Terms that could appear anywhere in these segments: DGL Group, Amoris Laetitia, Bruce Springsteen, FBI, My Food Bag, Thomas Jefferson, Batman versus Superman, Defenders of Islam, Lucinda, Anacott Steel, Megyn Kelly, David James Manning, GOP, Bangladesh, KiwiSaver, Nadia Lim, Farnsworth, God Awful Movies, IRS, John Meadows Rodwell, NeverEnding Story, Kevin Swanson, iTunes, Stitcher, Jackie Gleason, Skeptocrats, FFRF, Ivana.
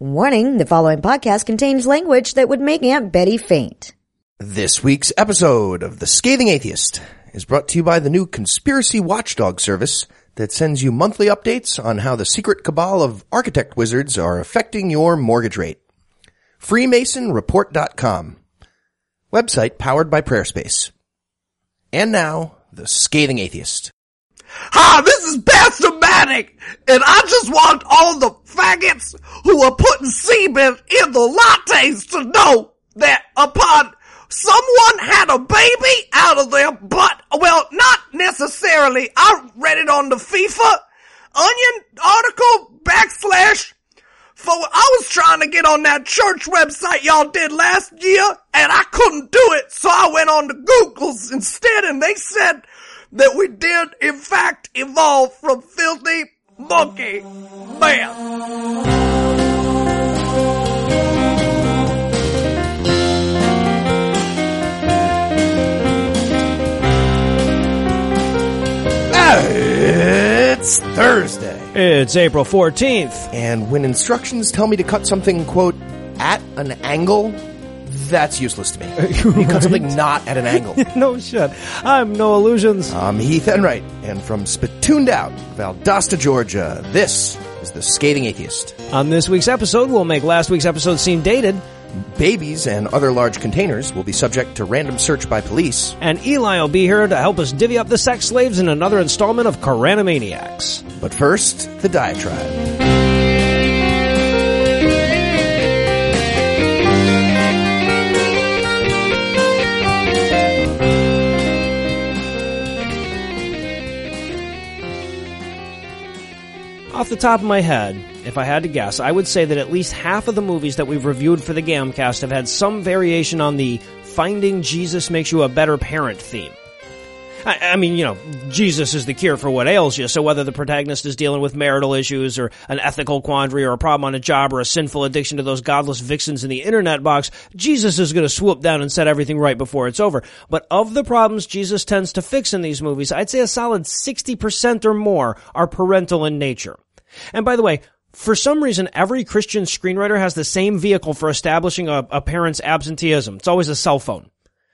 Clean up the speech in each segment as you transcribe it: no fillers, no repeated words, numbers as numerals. Warning, the following podcast contains language that would make Aunt Betty faint. This week's episode of The Scathing Atheist is brought to you by the new Conspiracy Watchdog service that sends you monthly updates on how the secret cabal of architect wizards are affecting your mortgage rate. FreemasonReport.com. Website powered by PrayerSpace. And now, The Scathing Atheist. Hi, this is Pastor Matic, and I just want all the faggots who are putting semen in the lattes to know that upon someone had a baby out of their butt, well, not necessarily, I read it on the FIFA Onion article / for I was trying to get on that church website y'all did last year, and I couldn't do it, so I went on to Google's instead, and they said that we did, in fact, evolve from filthy monkey man. It's Thursday. It's April 14th. And when instructions tell me to cut something, quote, at an angle, that's useless to me. You cut something not at an angle. No shit. I'm No Illusions. I'm Heath Enright, and from spittooned out Valdosta, Georgia, this is The Scathing Atheist. On this week's episode, we'll make last week's episode seem dated. Babies and other large containers will be subject to random search by police. And Eli will be here to help us divvy up the sex slaves in another installment of Quranimaniacs. But first, the diatribe. Off the top of my head, if I had to guess, I would say that at least half of the movies that we've reviewed for the Gamcast have had some variation on the Finding Jesus Makes You a Better Parent theme. I mean, you know, Jesus is the cure for what ails you, so whether the protagonist is dealing with marital issues or an ethical quandary or a problem on a job or a sinful addiction to those godless vixens in the internet box, Jesus is going to swoop down and set everything right before it's over. But of the problems Jesus tends to fix in these movies, I'd say a solid 60% or more are parental in nature. And by the way, for some reason, every Christian screenwriter has the same vehicle for establishing a parent's absenteeism. It's always a cell phone.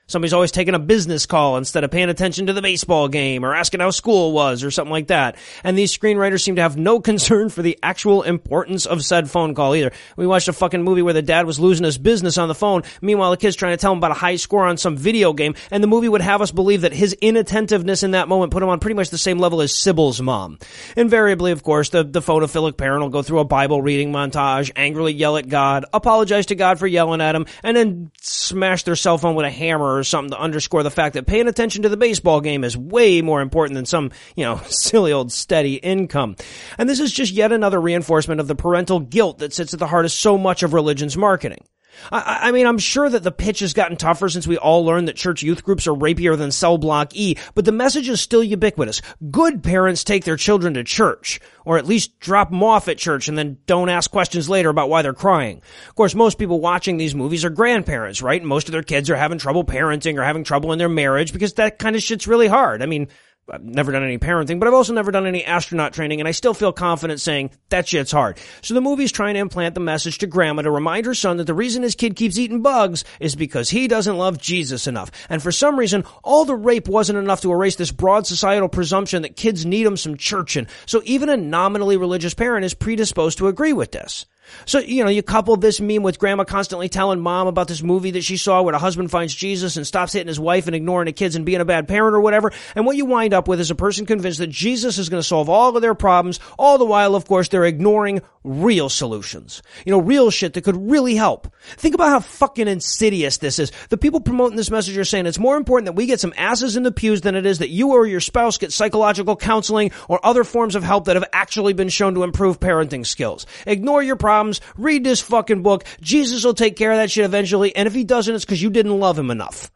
Somebody's always taking a business call instead of paying attention to the baseball game or asking how school was or something like that. And these screenwriters seem to have no concern for the actual importance of said phone call either. We watched a fucking movie where the dad was losing his business on the phone. Meanwhile, the kid's trying to tell him about a high score on some video game. And the movie would have us believe that his inattentiveness in that moment put him on pretty much the same level as Sybil's mom. Invariably, of course, the photophilic parent will go through a Bible reading montage, angrily yell at God, apologize to God for yelling at him, and then smash their cell phone with a hammer or something to underscore the fact that paying attention to the baseball game is way more important than some, you know, silly old steady income. And this is just yet another reinforcement of the parental guilt that sits at the heart of so much of religion's marketing. I mean, I'm sure that the pitch has gotten tougher since we all learned that church youth groups are rapier than cell block E, but the message is still ubiquitous. Good parents take their children to church, or at least drop them off at church and then don't ask questions later about why they're crying. Of course, most people watching these movies are grandparents, right? And most of their kids are having trouble parenting or having trouble in their marriage because that kind of shit's really hard. I mean, I've never done any parenting, but I've also never done any astronaut training, and I still feel confident saying, that shit's hard. So the movie's trying to implant the message to grandma to remind her son that the reason his kid keeps eating bugs is because he doesn't love Jesus enough. And for some reason, all the rape wasn't enough to erase this broad societal presumption that kids need them some churchin'. So even a nominally religious parent is predisposed to agree with this. So, you know, you couple this meme with grandma constantly telling mom about this movie that she saw where the husband finds Jesus and stops hitting his wife and ignoring the kids and being a bad parent or whatever, and what you wind up with is a person convinced that Jesus is going to solve all of their problems, all the while, of course, they're ignoring real solutions. You know, real shit that could really help. Think about how fucking insidious this is. The people promoting this message are saying it's more important that we get some asses in the pews than it is that you or your spouse get psychological counseling or other forms of help that have actually been shown to improve parenting skills. Ignore your problems, read this fucking book, Jesus will take care of that shit eventually, and if he doesn't, it's because you didn't love him enough.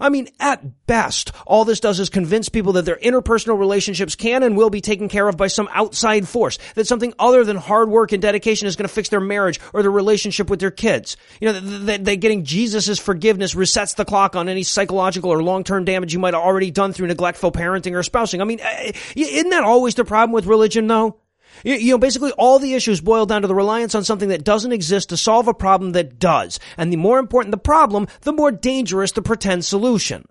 I mean, at best, all this does is convince people that their interpersonal relationships can and will be taken care of by some outside force, that something other than hard work and dedication is going to fix their marriage or their relationship with their kids. You know, that getting Jesus' forgiveness resets the clock on any psychological or long-term damage you might have already done through neglectful parenting or spousing. I mean, isn't that always the problem with religion, though? You know, basically all the issues boil down to the reliance on something that doesn't exist to solve a problem that does. And the more important the problem, the more dangerous the pretend solution.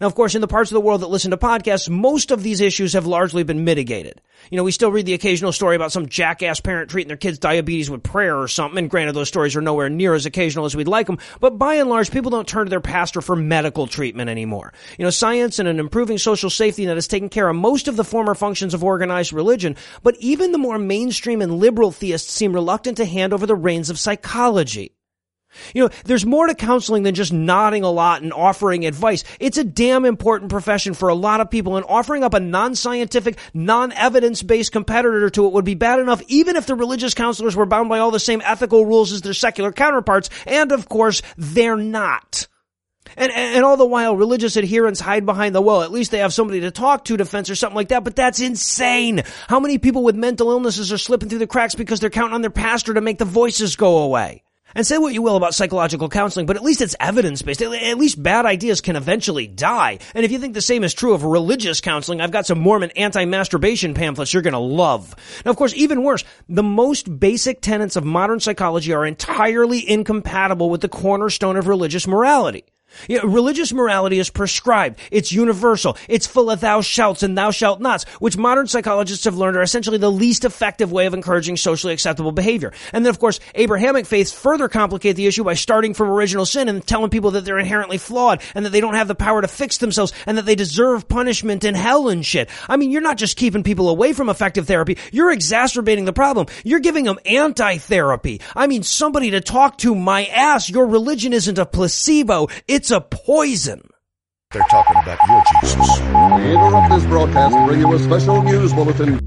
Now, of course, in the parts of the world that listen to podcasts, most of these issues have largely been mitigated. You know, we still read the occasional story about some jackass parent treating their kids' diabetes with prayer or something, and granted, those stories are nowhere near as occasional as we'd like them, but by and large, people don't turn to their pastor for medical treatment anymore. You know, science and an improving social safety net has taken care of most of the former functions of organized religion, but even the more mainstream and liberal theists seem reluctant to hand over the reins of psychology. You know, there's more to counseling than just nodding a lot and offering advice. It's a damn important profession for a lot of people, and offering up a non-scientific, non-evidence-based competitor to it would be bad enough, even if the religious counselors were bound by all the same ethical rules as their secular counterparts, and of course, they're not. And all the while, religious adherents hide behind the, well, at least they have somebody to talk to defense or something like that, but that's insane. How many people with mental illnesses are slipping through the cracks because they're counting on their pastor to make the voices go away? And say what you will about psychological counseling, but at least it's evidence-based. At least bad ideas can eventually die. And if you think the same is true of religious counseling, I've got some Mormon anti-masturbation pamphlets you're going to love. Now, of course, even worse, the most basic tenets of modern psychology are entirely incompatible with the cornerstone of religious morality. You know, religious morality is prescribed. It's universal. It's full of thou shalt and thou shalt nots, which modern psychologists have learned are essentially the least effective way of encouraging socially acceptable behavior. And then, of course, Abrahamic faiths further complicate the issue by starting from original sin and telling people that they're inherently flawed and that they don't have the power to fix themselves and that they deserve punishment and hell and shit. I mean, you're not just keeping people away from effective therapy. You're exacerbating the problem. You're giving them anti-therapy. I mean, somebody to talk to, my ass. Your religion isn't a placebo. It's a poison. They're talking about your Jesus. We interrupt this broadcast and bring you a special news bulletin.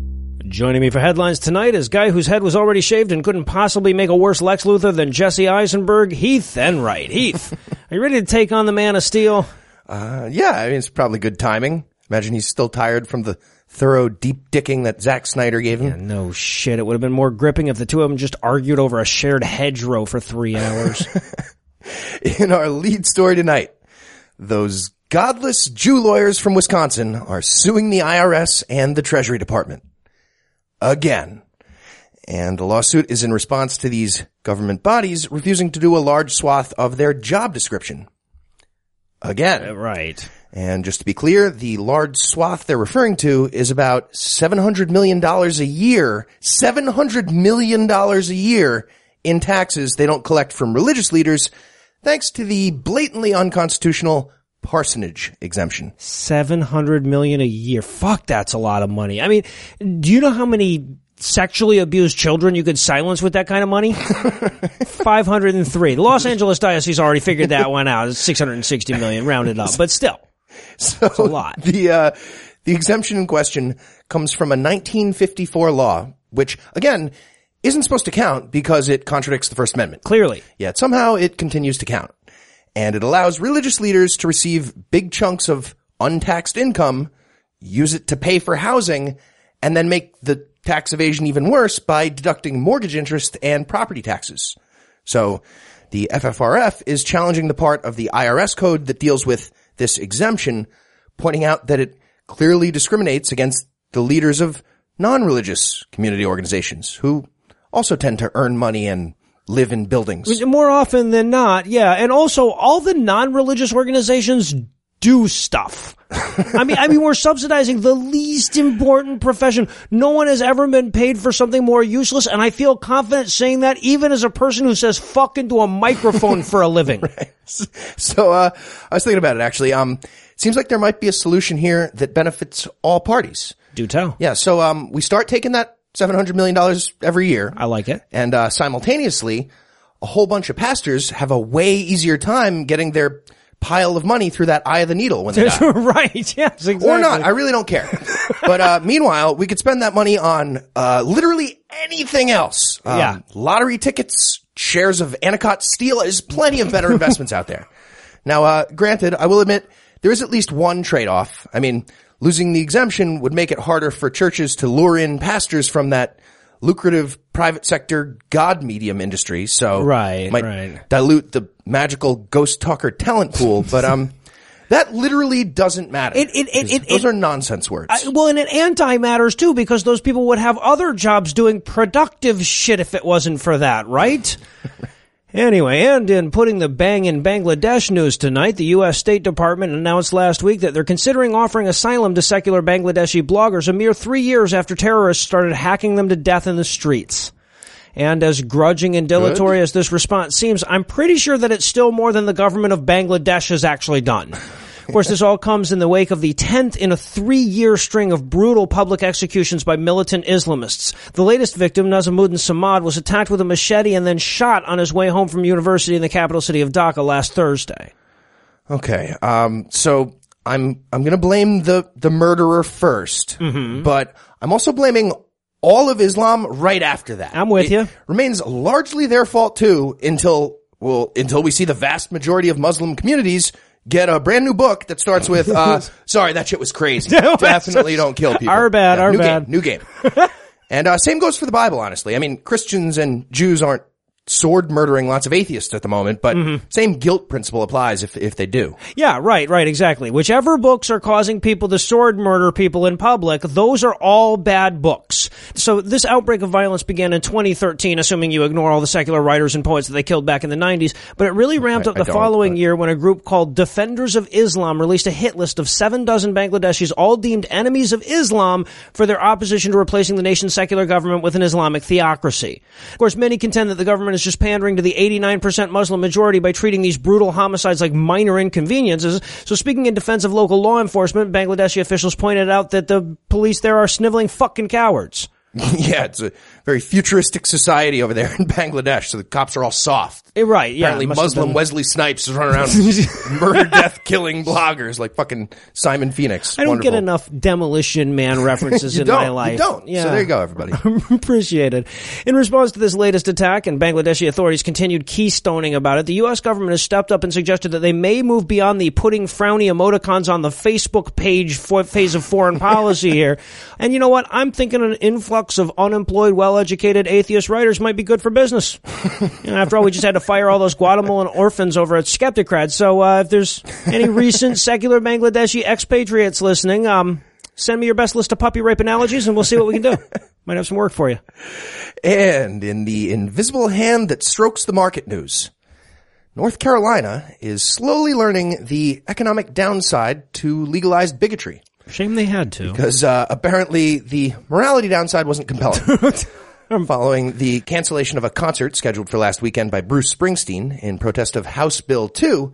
Joining me for headlines tonight is a guy whose head was already shaved and couldn't possibly make a worse Lex Luthor than Jesse Eisenberg, Heath Enright. Heath, are you ready to take on the Man of Steel? Yeah, I mean, it's probably good timing. Imagine he's still tired from the thorough deep dicking that Zack Snyder gave him. Yeah, no shit. It would have been more gripping if the two of them just argued over a shared hedgerow for 3 hours. In our lead story tonight, those godless Jew lawyers from Wisconsin are suing the IRS and the Treasury Department. Again. And the lawsuit is in response to these government bodies refusing to do a large swath of their job description. Again. Right. And just to be clear, the large swath they're referring to is about $700 million a year, $700 million a year in taxes they don't collect from religious leaders, thanks to the blatantly unconstitutional parsonage exemption. $700 million a year. Fuck, that's a lot of money. I mean, do you know how many sexually abused children you could silence with that kind of money? 503. The Los Angeles Diocese already figured that one out. It's 660 million rounded up, but still. So it's a lot. The exemption in question comes from a 1954 law, which, again, isn't supposed to count because it contradicts the First Amendment. Clearly. Yet somehow it continues to count. And it allows religious leaders to receive big chunks of untaxed income, use it to pay for housing, and then make the tax evasion even worse by deducting mortgage interest and property taxes. So the FFRF is challenging the part of the IRS code that deals with this exemption, pointing out that it clearly discriminates against the leaders of non-religious community organizations who also tend to earn money and live in buildings. More often than not, yeah. And also, all the non-religious organizations do stuff. I mean, we're subsidizing the least important profession. No one has ever been paid for something more useless, and I feel confident saying that even as a person who says fuck into a microphone for a living. Right. So, I was thinking about it, actually. It seems like there might be a solution here that benefits all parties. Do tell. Yeah, so we start taking that $700 million every year. I like it. And simultaneously, a whole bunch of pastors have a way easier time getting their pile of money through that eye of the needle when they die. Right, yes, exactly. Or not, I really don't care. But meanwhile, we could spend that money on literally anything else. Yeah. Lottery tickets, shares of Anacott Steel, there's plenty of better investments out there. Now, granted, I will admit, there is at least one trade-off. I mean, losing the exemption would make it harder for churches to lure in pastors from that lucrative private sector God medium industry. So it might dilute the magical ghost talker talent pool. But That literally doesn't matter. Those are nonsense words. And it anti-matters too, because those people would have other jobs doing productive shit if it wasn't for that, right? Anyway, and in putting the bang in Bangladesh news tonight, the U.S. State Department announced last week that they're considering offering asylum to secular Bangladeshi bloggers a mere 3 years after terrorists started hacking them to death in the streets. And as grudging and dilatory as this response seems, I'm pretty sure that it's still more than the government of Bangladesh has actually done. Of course, this all comes in the wake of the 10th in a 3-year string of brutal public executions by militant Islamists. The latest victim, Nazimuddin Samad, was attacked with a machete and then shot on his way home from university in the capital city of Dhaka last Thursday. Okay, so I'm going to blame the murderer first, but I'm also blaming all of Islam right after that. I'm with you. Remains largely their fault too until we see the vast majority of Muslim communities get a brand new book that starts with, sorry, that shit was crazy. Definitely don't kill people. Our bad, our bad. New game. And same goes for the Bible, honestly. I mean, Christians and Jews aren't sword murdering lots of atheists at the moment, but same guilt principle applies if they do. Yeah, right, exactly. Whichever books are causing people to sword murder people in public, those are all bad books. So this outbreak of violence began in 2013, assuming you ignore all the secular writers and poets that they killed back in the 90s, but it really ramped up the following year when a group called Defenders of Islam released a hit list of 6 Bangladeshis, all deemed enemies of Islam for their opposition to replacing the nation's secular government with an Islamic theocracy. Of course, many contend that the government is just pandering to the 89% Muslim majority by treating these brutal homicides like minor inconveniences. So speaking in defense of local law enforcement, Bangladeshi officials pointed out that the police there are sniveling fucking cowards. Yeah, it's a very futuristic society over there in Bangladesh, so the cops are all soft. Right, yeah. Apparently Muslim Wesley Snipes is running around murder, death, killing bloggers like fucking Simon Phoenix. I don't get enough Demolition Man references in my life. You don't. Yeah. So there you go, everybody. Appreciate it. In response to this latest attack, and Bangladeshi authorities continued keystoning about it, the U.S. government has stepped up and suggested that they may move beyond the putting frowny emoticons on the Facebook page phase of foreign policy here. And you know what? I'm thinking an influx of unemployed, well-educated atheist writers might be good for business. After all, we just had to fire all those Guatemalan orphans over at Skeptocrats. So if there's any recent secular Bangladeshi expatriates listening, send me your best list of puppy rape analogies and we'll see what we can do. Might have some work for you. And in the invisible hand that strokes the market news, North Carolina is slowly learning the economic downside to legalized bigotry. Shame they had to. Because apparently the morality downside wasn't compelling. Following the cancellation of a concert scheduled for last weekend by Bruce Springsteen in protest of House Bill 2,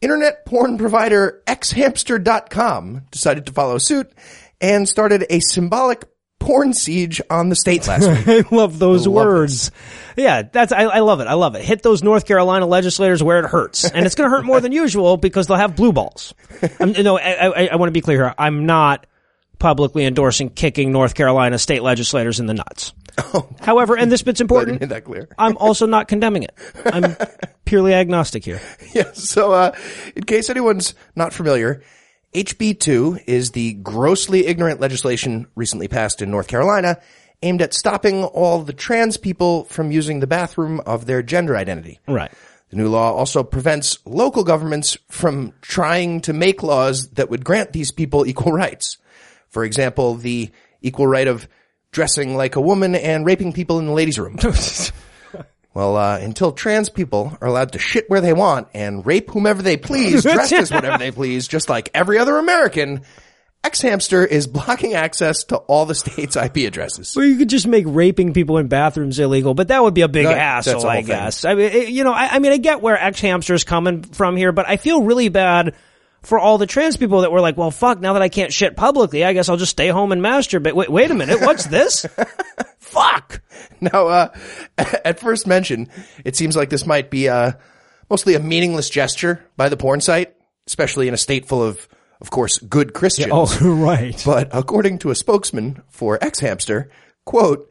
internet porn provider Xhamster.com decided to follow suit and started a symbolic porn siege on the state last week. I love those words. Yeah, I love it. I love it. Hit those North Carolina legislators where it hurts. And it's going to hurt more than usual because they'll have blue balls. I want to be clear here. I'm not publicly endorsing kicking North Carolina state legislators in the nuts. However, and this bit's important, made that clear. I'm also not condemning it. I'm purely agnostic here. Yeah, so in case anyone's not familiar, HB 2 is the grossly ignorant legislation recently passed in North Carolina aimed at stopping all the trans people from using the bathroom of their gender identity. Right. The new law also prevents local governments from trying to make laws that would grant these people equal rights. For example, the equal right of dressing like a woman and raping people in the ladies' room. Well, until trans people are allowed to shit where they want and rape whomever they please, dressed as whatever they please, just like every other American, Xhamster is blocking access to all the state's IP addresses. Well, you could just make raping people in bathrooms illegal, but that would be a big hassle, I guess. I mean, I get where Xhamster is coming from here, but I feel really bad for all the trans people that were like, well, fuck, now that I can't shit publicly, I guess I'll just stay home and masturbate. Wait a minute, what's this? Fuck! Now, at first mention, it seems like this might be mostly a meaningless gesture by the porn site, especially in a state full of course, good Christians. Yeah, right. But according to a spokesman for Xhamster, quote,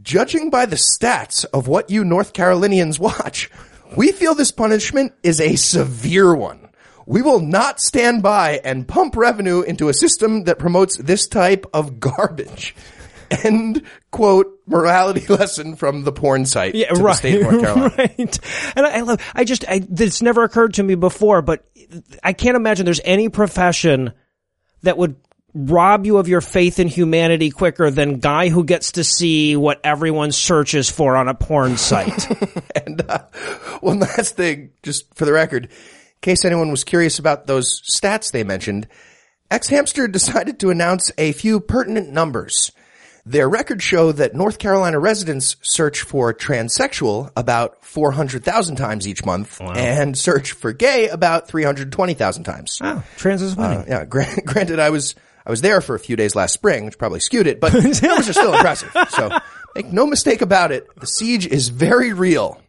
"Judging by the stats of what you North Carolinians watch, we feel this punishment is a severe one. We will not stand by and pump revenue into a system that promotes this type of garbage." end quote morality lesson from the porn site. Yeah, to right. The state of North Carolina. Right. And I this never occurred to me before, but I can't imagine there's any profession that would rob you of your faith in humanity quicker than guy who gets to see what everyone searches for on a porn site. And one last thing, just for the record, in case anyone was curious about those stats they mentioned, Xhamster decided to announce a few pertinent numbers. Their records show that North Carolina residents search for transsexual about 400,000 times each month. Wow. And search for gay about 320,000 times. Oh, trans is winning. Yeah, granted, I was there for a few days last spring, which probably skewed it, but those are still impressive. So make no mistake about it, the siege is very real.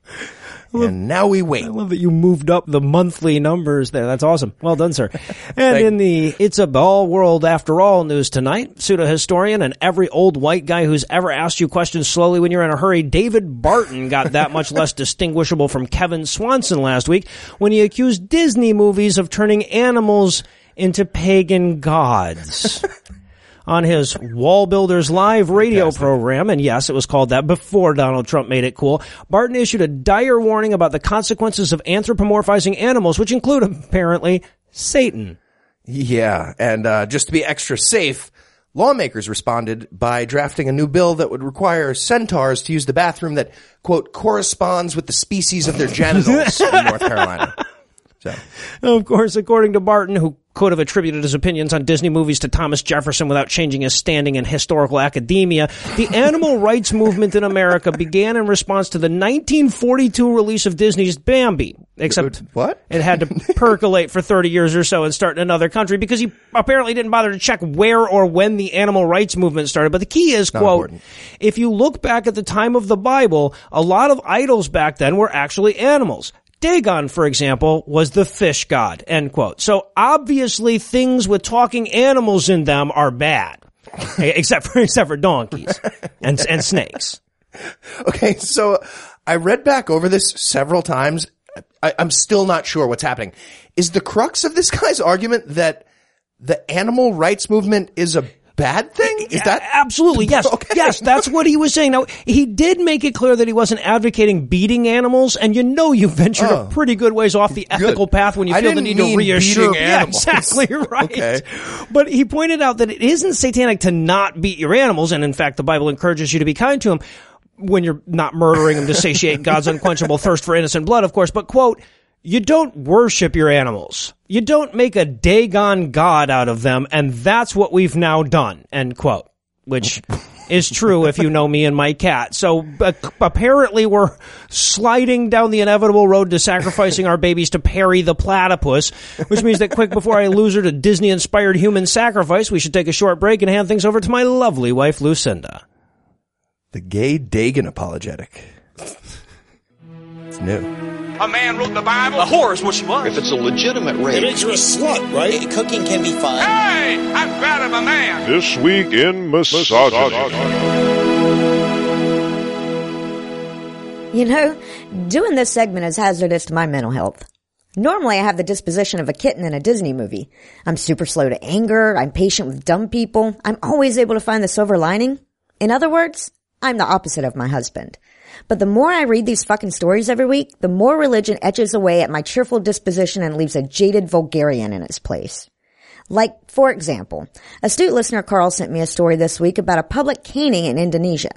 And now we wait. I love that you moved up the monthly numbers there. That's awesome. Well done, sir. And in the It's a Ball World After All news tonight, pseudo-historian and every old white guy who's ever asked you questions slowly when you're in a hurry, David Barton got that much less distinguishable from Kevin Swanson last week when he accused Disney movies of turning animals into pagan gods. On his Wall Builders Live radio program, and yes, it was called that before Donald Trump made it cool, Barton issued a dire warning about the consequences of anthropomorphizing animals, which include, apparently, Satan. Yeah, and just to be extra safe, lawmakers responded by drafting a new bill that would require centaurs to use the bathroom that, quote, corresponds with the species of their genitals in North Carolina. So. Of course, according to Barton, who could have attributed his opinions on Disney movies to Thomas Jefferson without changing his standing in historical academia, the animal rights movement in America began in response to the 1942 release of Disney's Bambi. Except what? It had to percolate for 30 years or so and start in another country because he apparently didn't bother to check where or when the animal rights movement started. But the key is, quote, important. If you look back at the time of the Bible, a lot of idols back then were actually animals. Dagon, for example, was the fish god, end quote. So obviously things with talking animals in them are bad. except for donkeys and snakes. Okay, so I read back over this several times. I'm still not sure what's happening. Is the crux of this guy's argument that the animal rights movement is a bad thing? Is that absolutely yes? Okay. Yes, that's what he was saying. Now he did make it clear that he wasn't advocating beating animals, and you ventured a pretty good ways off the ethical path when you feel the need to reassure. Yeah, exactly right. Okay. But he pointed out that it isn't satanic to not beat your animals, and in fact, the Bible encourages you to be kind to them when you're not murdering them to satiate God's unquenchable thirst for innocent blood, of course. But quote, you don't worship your animals. You don't make a Dagon god out of them, and that's what we've now done, end quote, which is true if you know me and my cat. So apparently we're sliding down the inevitable road to sacrificing our babies to Perry the platypus, which means that quick before I lose her to Disney-inspired human sacrifice, we should take a short break and hand things over to my lovely wife, Lucinda. The gay Dagon apologetic. It's new. A man wrote the Bible. A whore is what she was. If it's a legitimate rape, it makes you a slut, right? Cooking can be fun. Hey, I'm proud of a man. This Week in Misogyny. You know, doing this segment is hazardous to my mental health. Normally, I have the disposition of a kitten in a Disney movie. I'm super slow to anger. I'm patient with dumb people. I'm always able to find the silver lining. In other words, I'm the opposite of my husband. But the more I read these fucking stories every week, the more religion etches away at my cheerful disposition and leaves a jaded vulgarian in its place. Like, for example, astute listener Carl sent me a story this week about a public caning in Indonesia.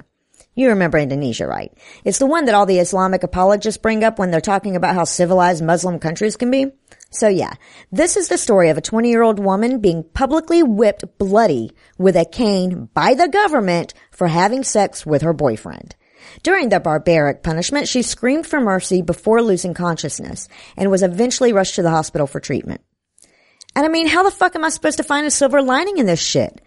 You remember Indonesia, right? It's the one that all the Islamic apologists bring up when they're talking about how civilized Muslim countries can be. So yeah, this is the story of a 20-year-old woman being publicly whipped bloody with a cane by the government for having sex with her boyfriend. During the barbaric punishment, she screamed for mercy before losing consciousness and was eventually rushed to the hospital for treatment. And I mean, how the fuck am I supposed to find a silver lining in this shit?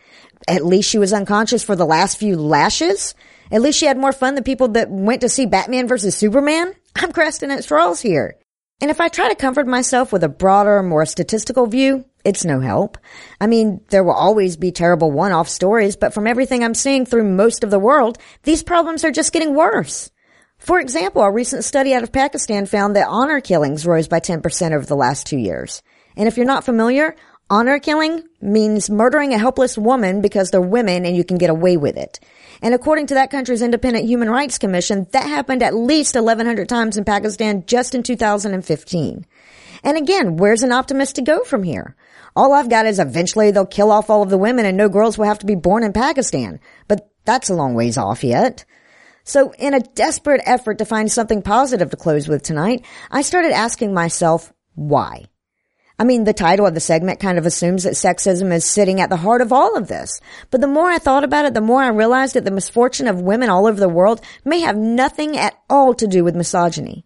At least she was unconscious for the last few lashes. At least she had more fun than people that went to see Batman versus Superman. I'm grasping at straws here. And if I try to comfort myself with a broader, more statistical view, it's no help. I mean, there will always be terrible one-off stories, but from everything I'm seeing through most of the world, these problems are just getting worse. For example, a recent study out of Pakistan found that honor killings rose by 10% over the last 2 years. And if you're not familiar, honor killing means murdering a helpless woman because they're women and you can get away with it. And according to that country's Independent Human Rights Commission, that happened at least 1,100 times in Pakistan just in 2015. And again, where's an optimist to go from here? All I've got is eventually they'll kill off all of the women and no girls will have to be born in Pakistan. But that's a long ways off yet. So in a desperate effort to find something positive to close with tonight, I started asking myself, why? I mean, the title of the segment kind of assumes that sexism is sitting at the heart of all of this. But the more I thought about it, the more I realized that the misfortune of women all over the world may have nothing at all to do with misogyny.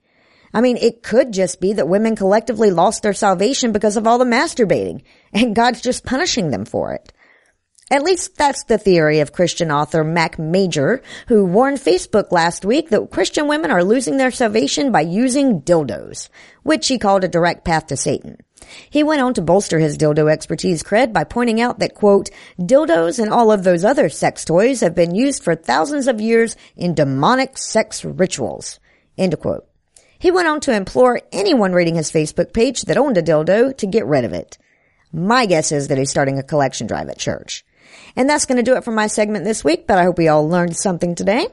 I mean, it could just be that women collectively lost their salvation because of all the masturbating, and God's just punishing them for it. At least that's the theory of Christian author Mac Major, who warned Facebook last week that Christian women are losing their salvation by using dildos, which he called a direct path to Satan. He went on to bolster his dildo expertise cred by pointing out that, quote, dildos and all of those other sex toys have been used for thousands of years in demonic sex rituals, end quote. He went on to implore anyone reading his Facebook page that owned a dildo to get rid of it. My guess is that he's starting a collection drive at church. And that's going to do it for my segment this week, but I hope we all learned something today.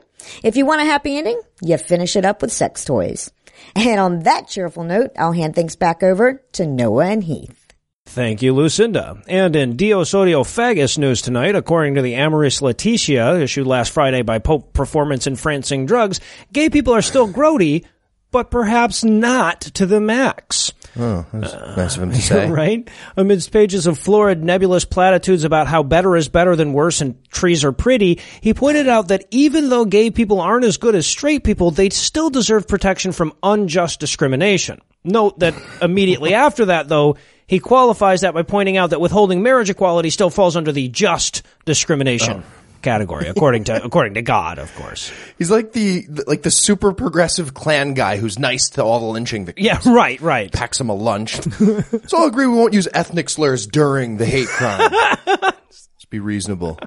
If you want a happy ending, you finish it up with sex toys. And on that cheerful note, I'll hand things back over to Noah and Heath. Thank you, Lucinda. And in Diosodio Fagus news tonight, according to the Amoris Laetitia, issued last Friday by Pope Performance Entrancing Drugs, gay people are still grody, but perhaps not to the max. Oh, that's nice of him to say. Right? Amidst pages of florid, nebulous platitudes about how better is better than worse and trees are pretty, he pointed out that even though gay people aren't as good as straight people, they still deserve protection from unjust discrimination. Note that immediately after that, though, he qualifies that by pointing out that withholding marriage equality still falls under the just discrimination category, according to God, of course. He's like the super progressive Klan guy who's nice to all the lynching victims. Yeah, right. Packs him a lunch. So I'll agree we won't use ethnic slurs during the hate crime. Let's be reasonable.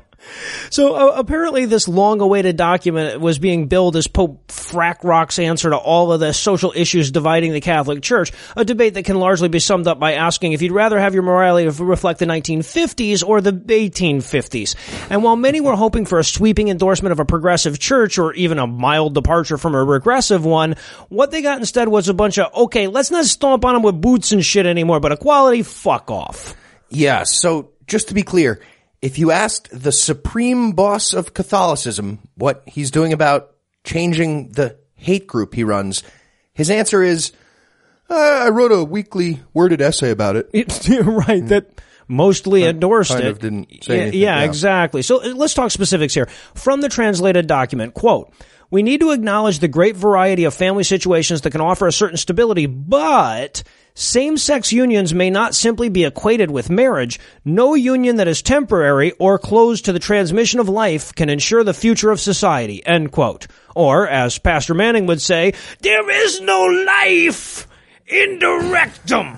So apparently this long-awaited document was being billed as Pope Frackrock's answer to all of the social issues dividing the Catholic Church, a debate that can largely be summed up by asking if you'd rather have your morality reflect the 1950s or the 1850s. And while many were hoping for a sweeping endorsement of a progressive church or even a mild departure from a regressive one, what they got instead was a bunch of, okay, let's not stomp on them with boots and shit anymore, but equality, fuck off. Yeah, so just to be clear, if you asked the supreme boss of Catholicism what he's doing about changing the hate group he runs, his answer is, I wrote a weekly worded essay about it. Right, that mostly endorsed it. Kind of didn't say anything. Yeah, exactly. So let's talk specifics here. From the translated document, quote, we need to acknowledge the great variety of family situations that can offer a certain stability, but same-sex unions may not simply be equated with marriage. No union that is temporary or closed to the transmission of life can ensure the future of society, end quote. Or, as Pastor Manning would say, there is no life in the rectum.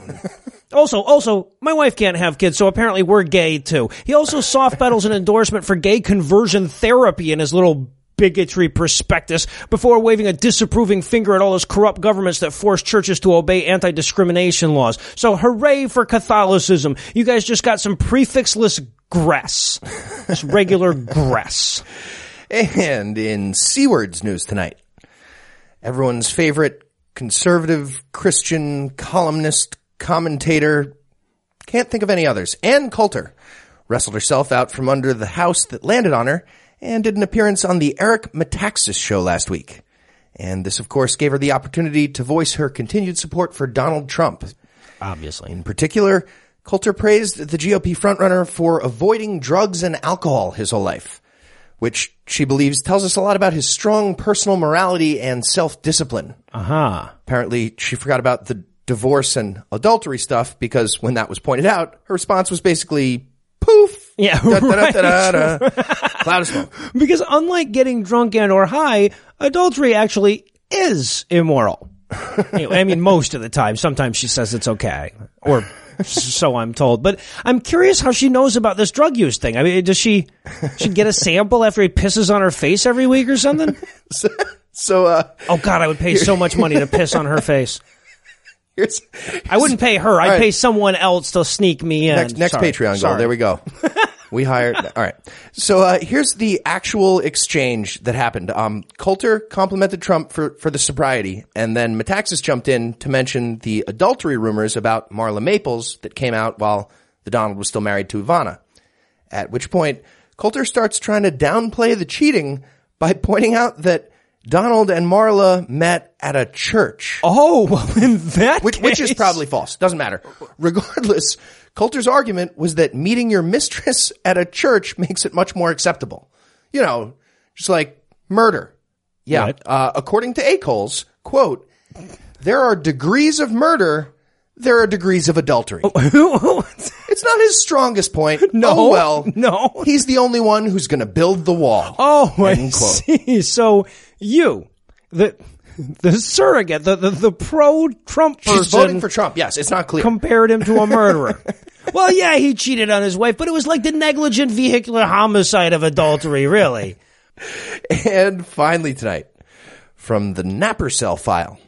Also, my wife can't have kids, so apparently we're gay, too. He also soft pedals an endorsement for gay conversion therapy in his little bigotry prospectus before waving a disapproving finger at all those corrupt governments that force churches to obey anti-discrimination laws. So hooray for Catholicism. You guys just got some prefixless grass. It's regular grass. And in Seaward's news tonight, everyone's favorite conservative Christian columnist commentator, can't think of any others, Ann Coulter, wrestled herself out from under the house that landed on her and did an appearance on the Eric Metaxas show last week. And this, of course, gave her the opportunity to voice her continued support for Donald Trump. Obviously. In particular, Coulter praised the GOP frontrunner for avoiding drugs and alcohol his whole life, which she believes tells us a lot about his strong personal morality and self-discipline. Apparently, she forgot about the divorce and adultery stuff because when that was pointed out, her response was basically, poof. Yeah, right. Cloud of smoke. Because unlike getting drunk and or high, adultery actually is immoral. Anyway, I mean, most of the time. Sometimes she says it's okay, or so I'm told. But I'm curious how she knows about this drug use thing. I mean, does she get a sample after he pisses on her face every week or something? Oh God, I would pay so much money to piss on her face. I wouldn't pay her. I'd pay someone else to sneak me in. Next Patreon goal. There we go. We hired. All right. So here's the actual exchange that happened. Coulter complimented Trump for the sobriety, and then Metaxas jumped in to mention the adultery rumors about Marla Maples that came out while the Donald was still married to Ivana. At which point, Coulter starts trying to downplay the cheating by pointing out that Donald and Marla met at a church. Oh, well, in that case. Which is probably false. Doesn't matter. Regardless, Coulter's argument was that meeting your mistress at a church makes it much more acceptable. You know, just like murder. Yeah. Right. According to Acoles, quote, there are degrees of murder. There are degrees of adultery. Oh. It's not his strongest point. No. Oh, well. No. He's the only one who's going to build the wall. Oh, I see. So you, the surrogate, the pro-Trump person. She's voting for Trump. Yes, it's not clear. Compared him to a murderer. Well, yeah, he cheated on his wife, but it was like the negligent vehicular homicide of adultery, really. And finally tonight, from the Napper Cell file.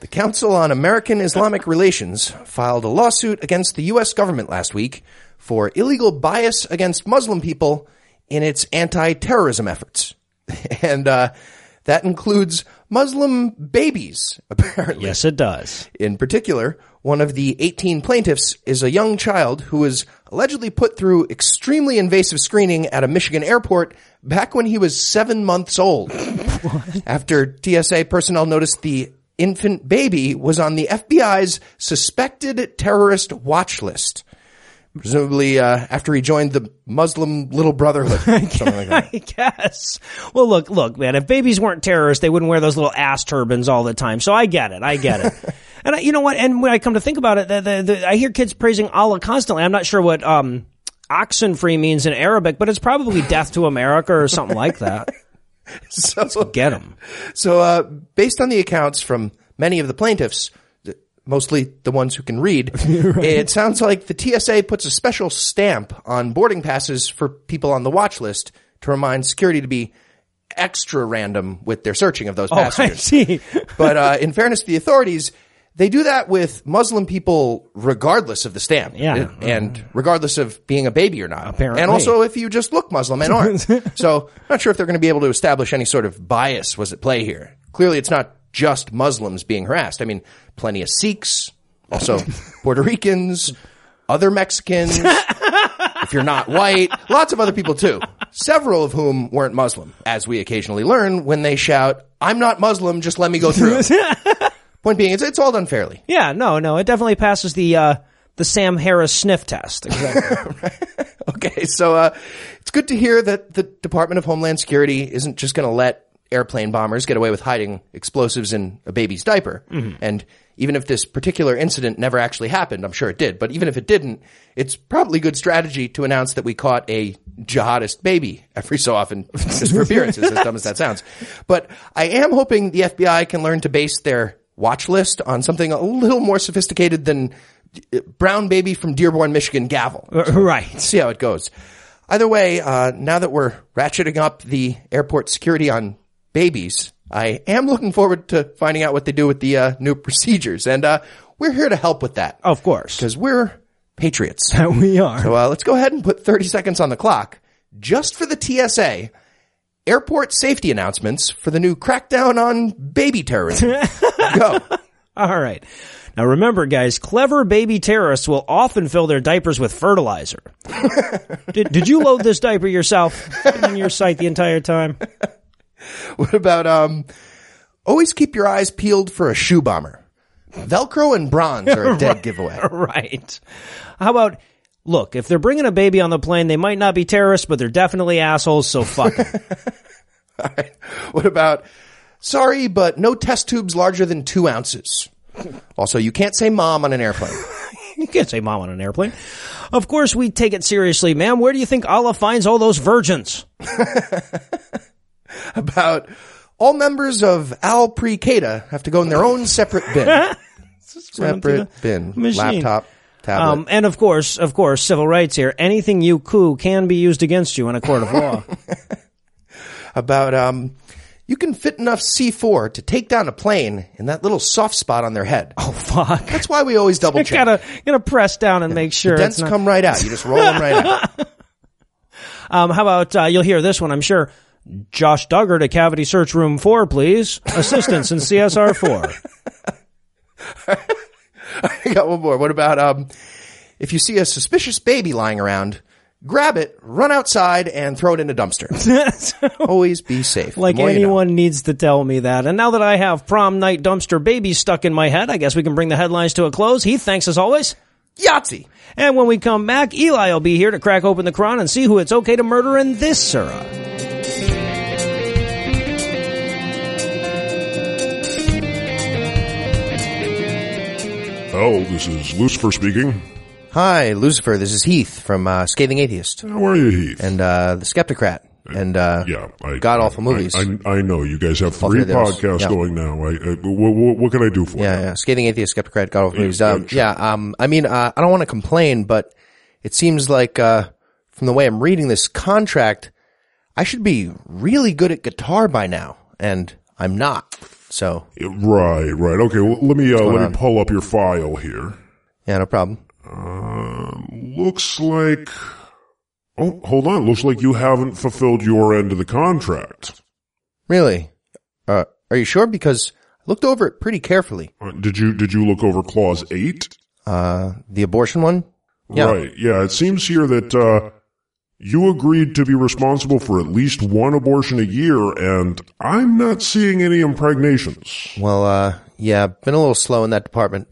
The Council on American Islamic Relations filed a lawsuit against the U.S. government last week for illegal bias against Muslim people in its anti-terrorism efforts. And that includes Muslim babies, apparently. Yes, it does. In particular, one of the 18 plaintiffs is a young child who was allegedly put through extremely invasive screening at a Michigan airport back when he was 7 months old. After TSA personnel noticed the infant baby was on the FBI's suspected terrorist watch list, presumably after he joined the Muslim Little Brotherhood, something like that. I guess. Well, look, man, if babies weren't terrorists, they wouldn't wear those little ass turbans all the time. So I get it. And you know what? And when I come to think about it, I hear kids praising Allah constantly. I'm not sure what oxen-free means in Arabic, but it's probably death to America or something like that. So get them. So, based on the accounts from many of the plaintiffs, mostly the ones who can read, right. It sounds like the TSA puts a special stamp on boarding passes for people on the watch list to remind security to be extra random with their searching of those passengers. I see. But, in fairness to the authorities, they do that with Muslim people regardless of the stamp. Yeah. And regardless of being a baby or not. Apparently. And also if you just look Muslim and aren't. So I'm not sure if they're going to be able to establish any sort of bias was at play here. Clearly it's not just Muslims being harassed. I mean, plenty of Sikhs, also Puerto Ricans, other Mexicans, if you're not white, lots of other people too. Several of whom weren't Muslim, as we occasionally learn when they shout, I'm not Muslim, just let me go through. Point being, it's all done fairly. Yeah, no, it definitely passes the Sam Harris sniff test. Exactly. Right. Okay, so it's good to hear that the Department of Homeland Security isn't just going to let airplane bombers get away with hiding explosives in a baby's diaper. Mm-hmm. And even if this particular incident never actually happened, I'm sure it did, but even if it didn't, it's probably good strategy to announce that we caught a jihadist baby every so often, just for appearances, as dumb as that sounds. But I am hoping the FBI can learn to base their watch list on something a little more sophisticated than brown baby from Dearborn, Michigan gavel. Right. Let's see how it goes. Either way, now that we're ratcheting up the airport security on babies, I am looking forward to finding out what they do with the new procedures. And we're here to help with that. Of course. Because we're patriots. We are. So let's go ahead and put 30 seconds on the clock just for the TSA. Airport safety announcements for the new crackdown on baby terrorism. Go. All right. Now remember, guys, clever baby terrorists will often fill their diapers with fertilizer. Did you load this diaper yourself? In your sight the entire time? What about always keep your eyes peeled for a shoe bomber? Velcro and bronze are a dead giveaway. Right. How about, look, if they're bringing a baby on the plane, they might not be terrorists, but they're definitely assholes, so fuck them. All right. What about, sorry, but no test tubes larger than 2 ounces. Also, you can't say mom on an airplane. You can't say mom on an airplane. Of course, we take it seriously, ma'am. Where do you think Allah finds all those virgins? About, all members of Al Pre Qaeda have to go in their own separate bin. Separate bin. Machine. Laptop. And of course, civil rights here. Anything you coup can be used against you in a court of law. About, you can fit enough C4 to take down a plane in that little soft spot on their head. Oh, fuck. That's why we always double check. You gotta press down and make sure. The dents come right out. You just roll them right out. How about you'll hear this one, I'm sure. Josh Duggar to Cavity Search Room 4, please. Assistance in CSR 4. I got one more. What about if you see a suspicious baby lying around, grab it, run outside, and throw it in a dumpster. So, always be safe. Like anyone needs to tell me that. And now that I have prom night dumpster baby stuck in my head, I guess we can bring the headlines to a close. Heath, thanks as always. Yahtzee. And when we come back, Eli will be here to crack open the Quran and see who it's okay to murder in this surah. Hello, this is Lucifer speaking. Hi, Lucifer. This is Heath from Scathing Atheist. How are you, Heath? And The Skeptocrat. And God Awful Movies. I know. You guys have three podcasts going now. What can I do for you? Yeah, Scathing Atheist, Skeptocrat, God Awful Movies. I don't want to complain, but it seems like from the way I'm reading this contract, I should be really good at guitar by now, and I'm not. So right. Okay, well, let me pull up your file here. Yeah, no problem. Looks like. Oh, hold on. Looks like you haven't fulfilled your end of the contract. Really? Are you sure? Because I looked over it pretty carefully. Did you look over clause 8? The abortion one. Yeah. Right. Yeah. It seems here that you agreed to be responsible for at least one abortion a year, and I'm not seeing any impregnations. Well, been a little slow in that department.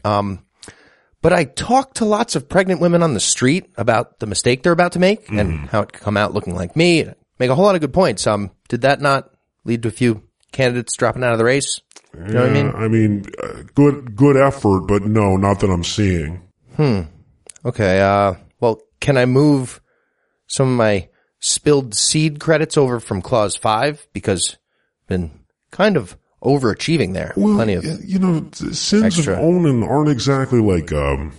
But I talked to lots of pregnant women on the street about the mistake they're about to make and how it could come out looking like me. Make a whole lot of good points. Did that not lead to a few candidates dropping out of the race? You know what I mean? I mean, good effort, but no, not that I'm seeing. Okay. Well, can I move some of my spilled seed credits over from Clause 5, because I've been kind of overachieving there. Well, plenty of sins extra. Of Onan aren't exactly like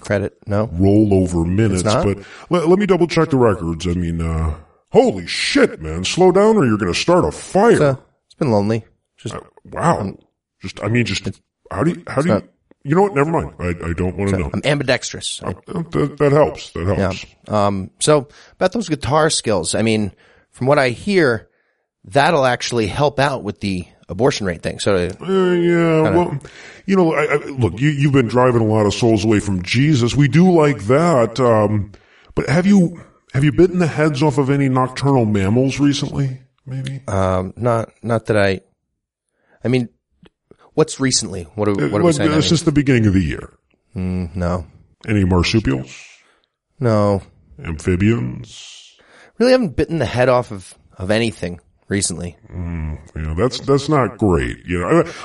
credit, no? Rollover minutes, but let me double-check the records. I mean, holy shit, man. Slow down or you're going to start a fire. It's been lonely. Just wow. You know what? Never mind. I don't want to know. I'm ambidextrous. That helps. That helps. Yeah. So about those guitar skills, I mean, from what I hear, that'll actually help out with the abortion rate thing. So look, you've been driving a lot of souls away from Jesus. We do like that. But have you bitten the heads off of any nocturnal mammals recently? Maybe. Not that I mean. What's recently? What are we saying? Since the beginning of the year. No. Any marsupials? No. Amphibians? Really haven't bitten the head off of anything recently. That's not great.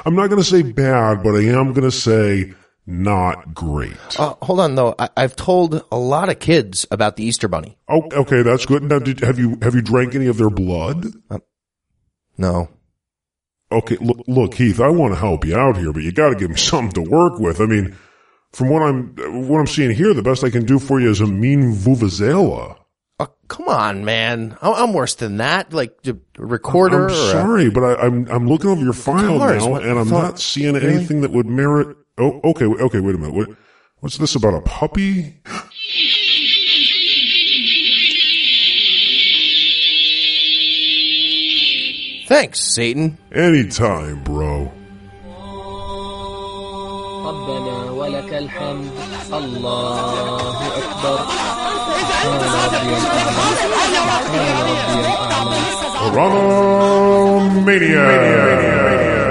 I'm not going to say bad, but I am going to say not great. Hold on, though. I've told a lot of kids about the Easter Bunny. Oh, okay, that's good. Now, have you drank any of their blood? No. Okay, look, Heath, I want to help you out here, but you got to give me something to work with. I mean, from what I'm seeing here, the best I can do for you is a mean vuvuzela. Oh, come on, man. I'm worse than that. Like a recorder. I'm but I'm looking over your file now, and I'm not seeing anything that would merit. Oh, okay. Wait a minute. What's this about a puppy? Thanks, Satan. Anytime, bro. ربنا ولك الحمد الله أكبر Quranimaniacs.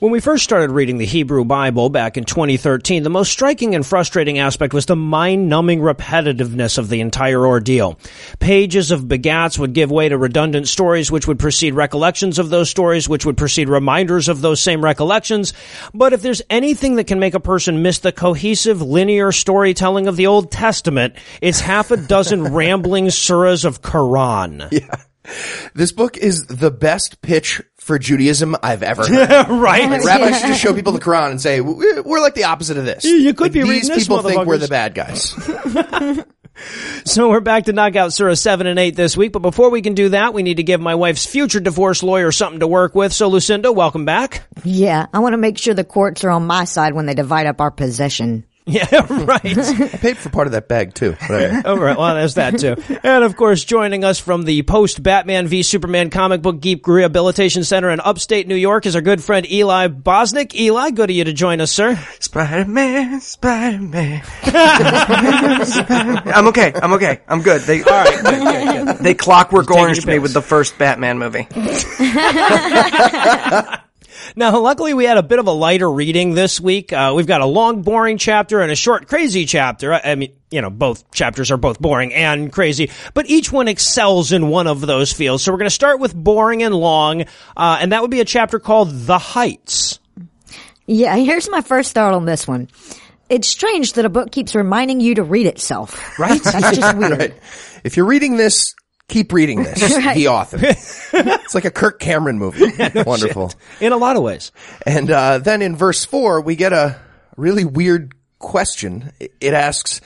When we first started reading the Hebrew Bible back in 2013, the most striking and frustrating aspect was the mind-numbing repetitiveness of the entire ordeal. Pages of begats would give way to redundant stories, which would precede recollections of those stories, which would precede reminders of those same recollections. But if there's anything that can make a person miss the cohesive, linear storytelling of the Old Testament, it's half a dozen rambling surahs of Quran. Yeah. This book is the best pitch for Judaism I've ever heard. Right? Rabbis should just show people the Quran and say, we're like the opposite of this. You could be reading this, motherfuckers. These people think we're the bad guys. So we're back to knock out Surah 7 and 8 this week, but before we can do that, we need to give my wife's future divorce lawyer something to work with. So, Lucinda, welcome back. Yeah, I want to make sure the courts are on my side when they divide up our possession. Yeah, right. I paid for part of that bag, too. Right. Oh, right. Well, there's that, too. And, of course, joining us from the post-Batman v. Superman Comic Book Geek Rehabilitation Center in upstate New York is our good friend Eli Bosnick. Eli, good of you to join us, sir. Spider-Man, Spider-Man. I'm okay. I'm good. All right. They clockwork oranged me with the first Batman movie. Now, luckily, we had a bit of a lighter reading this week. We've got a long, boring chapter and a short, crazy chapter. I mean, you know, both chapters are both boring and crazy, but each one excels in one of those fields. So we're going to start with boring and long, and that would be a chapter called The Heights. Yeah, here's my first thought on this one. It's strange that a book keeps reminding you to read itself. Right? That's just weird. Right. If you're reading this, keep reading this, right. The author. It's like a Kirk Cameron movie. Yeah, no wonderful. Shit. In a lot of ways. And then in verse 4, we get a really weird question. It asks,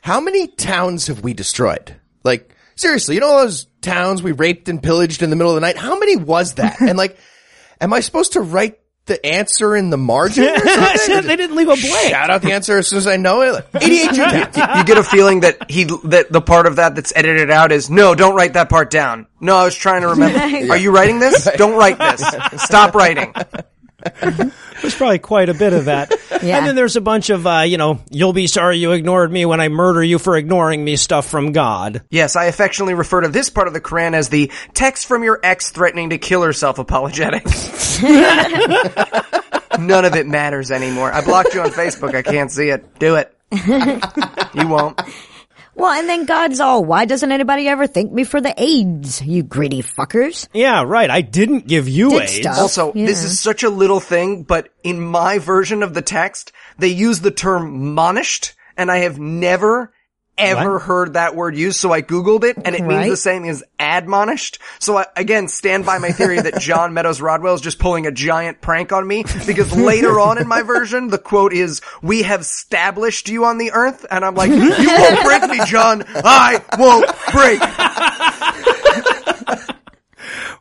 how many towns have we destroyed? Like, seriously, you know all those towns we raped and pillaged in the middle of the night? How many was that? And like, am I supposed to write the answer in the margin? They didn't leave a blank. Shout out the answer as soon as I know it. 88 You get a feeling that the part of that that's edited out is, no, don't write that part down. No, I was trying to remember. Yeah. Are you writing this? Right. Don't write this. Stop writing. There's probably quite a bit of that. Yeah. And then there's a bunch of, you'll be sorry you ignored me when I murder you for ignoring me stuff from God. Yes, I affectionately refer to this part of the Quran as the text from your ex threatening to kill herself apologetic. None of it matters anymore. I blocked you on Facebook. I can't see it. Do it. You won't. Well, and then God's all, why doesn't anybody ever thank me for the AIDS, you greedy fuckers? Yeah, right. I didn't give you AIDS. Stuff. Also, This is such a little thing, but in my version of the text, they use the term monished, and I have never, ever heard that word used, so I Googled it, and it means the same as admonished. So I, again, stand by my theory that John Meadows Rodwell is just pulling a giant prank on me, because later on in my version, the quote is, we have established you on the earth, and I'm like, you won't break me, John! I won't break!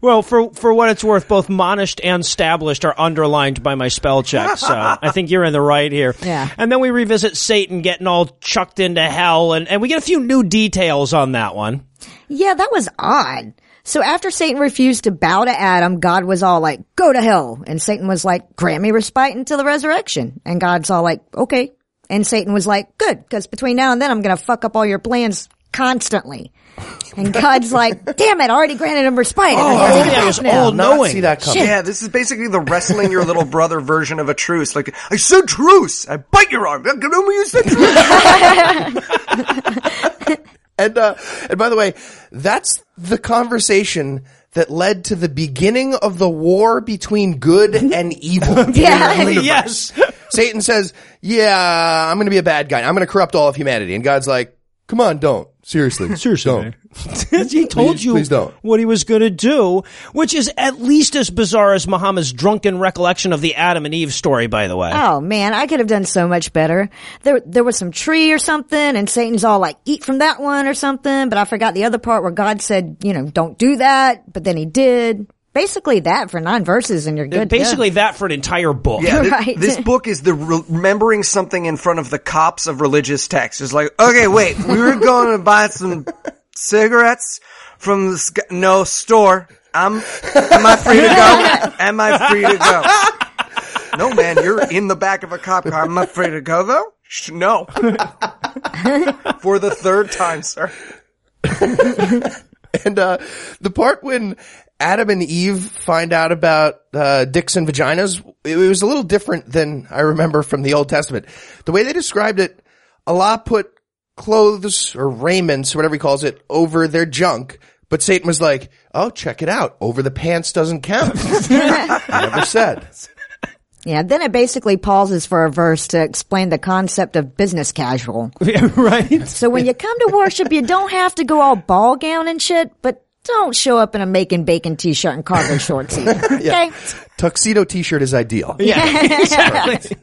Well, for what it's worth, both monished and established are underlined by my spell check, so I think you're in the right here. Yeah. And then we revisit Satan getting all chucked into hell, and we get a few new details on that one. Yeah, that was odd. So after Satan refused to bow to Adam, God was all like, go to hell. And Satan was like, grant me respite until the resurrection. And God's all like, okay. And Satan was like, good, because between now and then I'm going to fuck up all your plans constantly. And God's like, damn it, I already granted him respite. It was all knowing. See that coming. Yeah, this is basically the wrestling your little brother version of a truce. Like, I said truce! I bite your arm! You said truce! And by the way, that's the conversation that led to the beginning of the war between good and evil. Yeah. Yes. Satan says, yeah, I'm going to be a bad guy. I'm going to corrupt all of humanity. And God's like, come on, don't. Seriously, don't. He told please don't. What he was going to do, which is at least as bizarre as Muhammad's drunken recollection of the Adam and Eve story, by the way. Oh, man, I could have done so much better. There was some tree or something, and Satan's all like, eat from that one or something, but I forgot the other part where God said, don't do that, but then he did. Basically that for 9 verses and you're good. Basically that for an entire book. Yeah, right. This book is the remembering something in front of the cops of religious texts. It's like, okay, wait, we were going to buy some cigarettes from the store. Am I free to go? Am I free to go? No, man, you're in the back of a cop car. Am I free to go though? No. For the third time, sir. And the part when Adam and Eve find out about dicks and vaginas, it was a little different than I remember from the Old Testament. The way they described it, Allah put clothes or raiments, or whatever he calls it, over their junk. But Satan was like, oh, check it out. Over the pants doesn't count. I never said. Yeah, then it basically pauses for a verse to explain the concept of business casual. Right. So when you come to worship, you don't have to go all ball gown and shit, but don't show up in a Making Bacon t-shirt and cargo shorts either. Okay? Yeah. Tuxedo t-shirt is ideal. Yeah, exactly.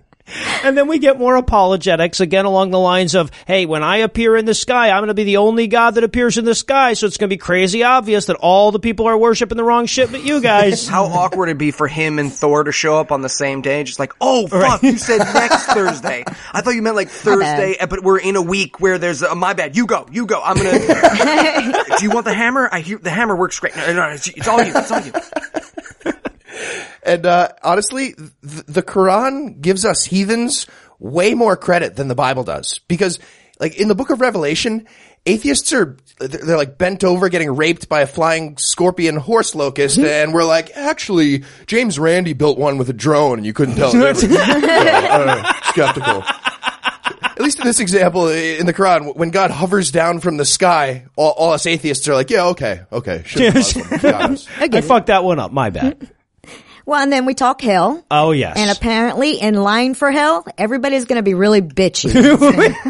And then we get more apologetics, again, along the lines of, hey, when I appear in the sky, I'm going to be the only God that appears in the sky, so it's going to be crazy obvious that all the people are worshiping the wrong shit but you guys. How awkward it'd be for him and Thor to show up on the same day, just like, oh, fuck, right. You said next Thursday. I thought you meant, like, Thursday, but we're in a week where there's a, my bad, you go, I'm going to, do you want the hammer? I hear the hammer works great. No, it's all you. And honestly, the Quran gives us heathens way more credit than the Bible does, because like in the book of Revelation, atheists they're like bent over getting raped by a flying scorpion horse locust, and we're like, actually, James Randi built one with a drone and you couldn't tell. Skeptical. At least in this example, in the Quran, when God hovers down from the sky, all us atheists are like, yeah, okay. I fucked that one up. My bad. Well, and then we talk hell. Oh, yes. And apparently, in line for hell, everybody's going to be really bitchy.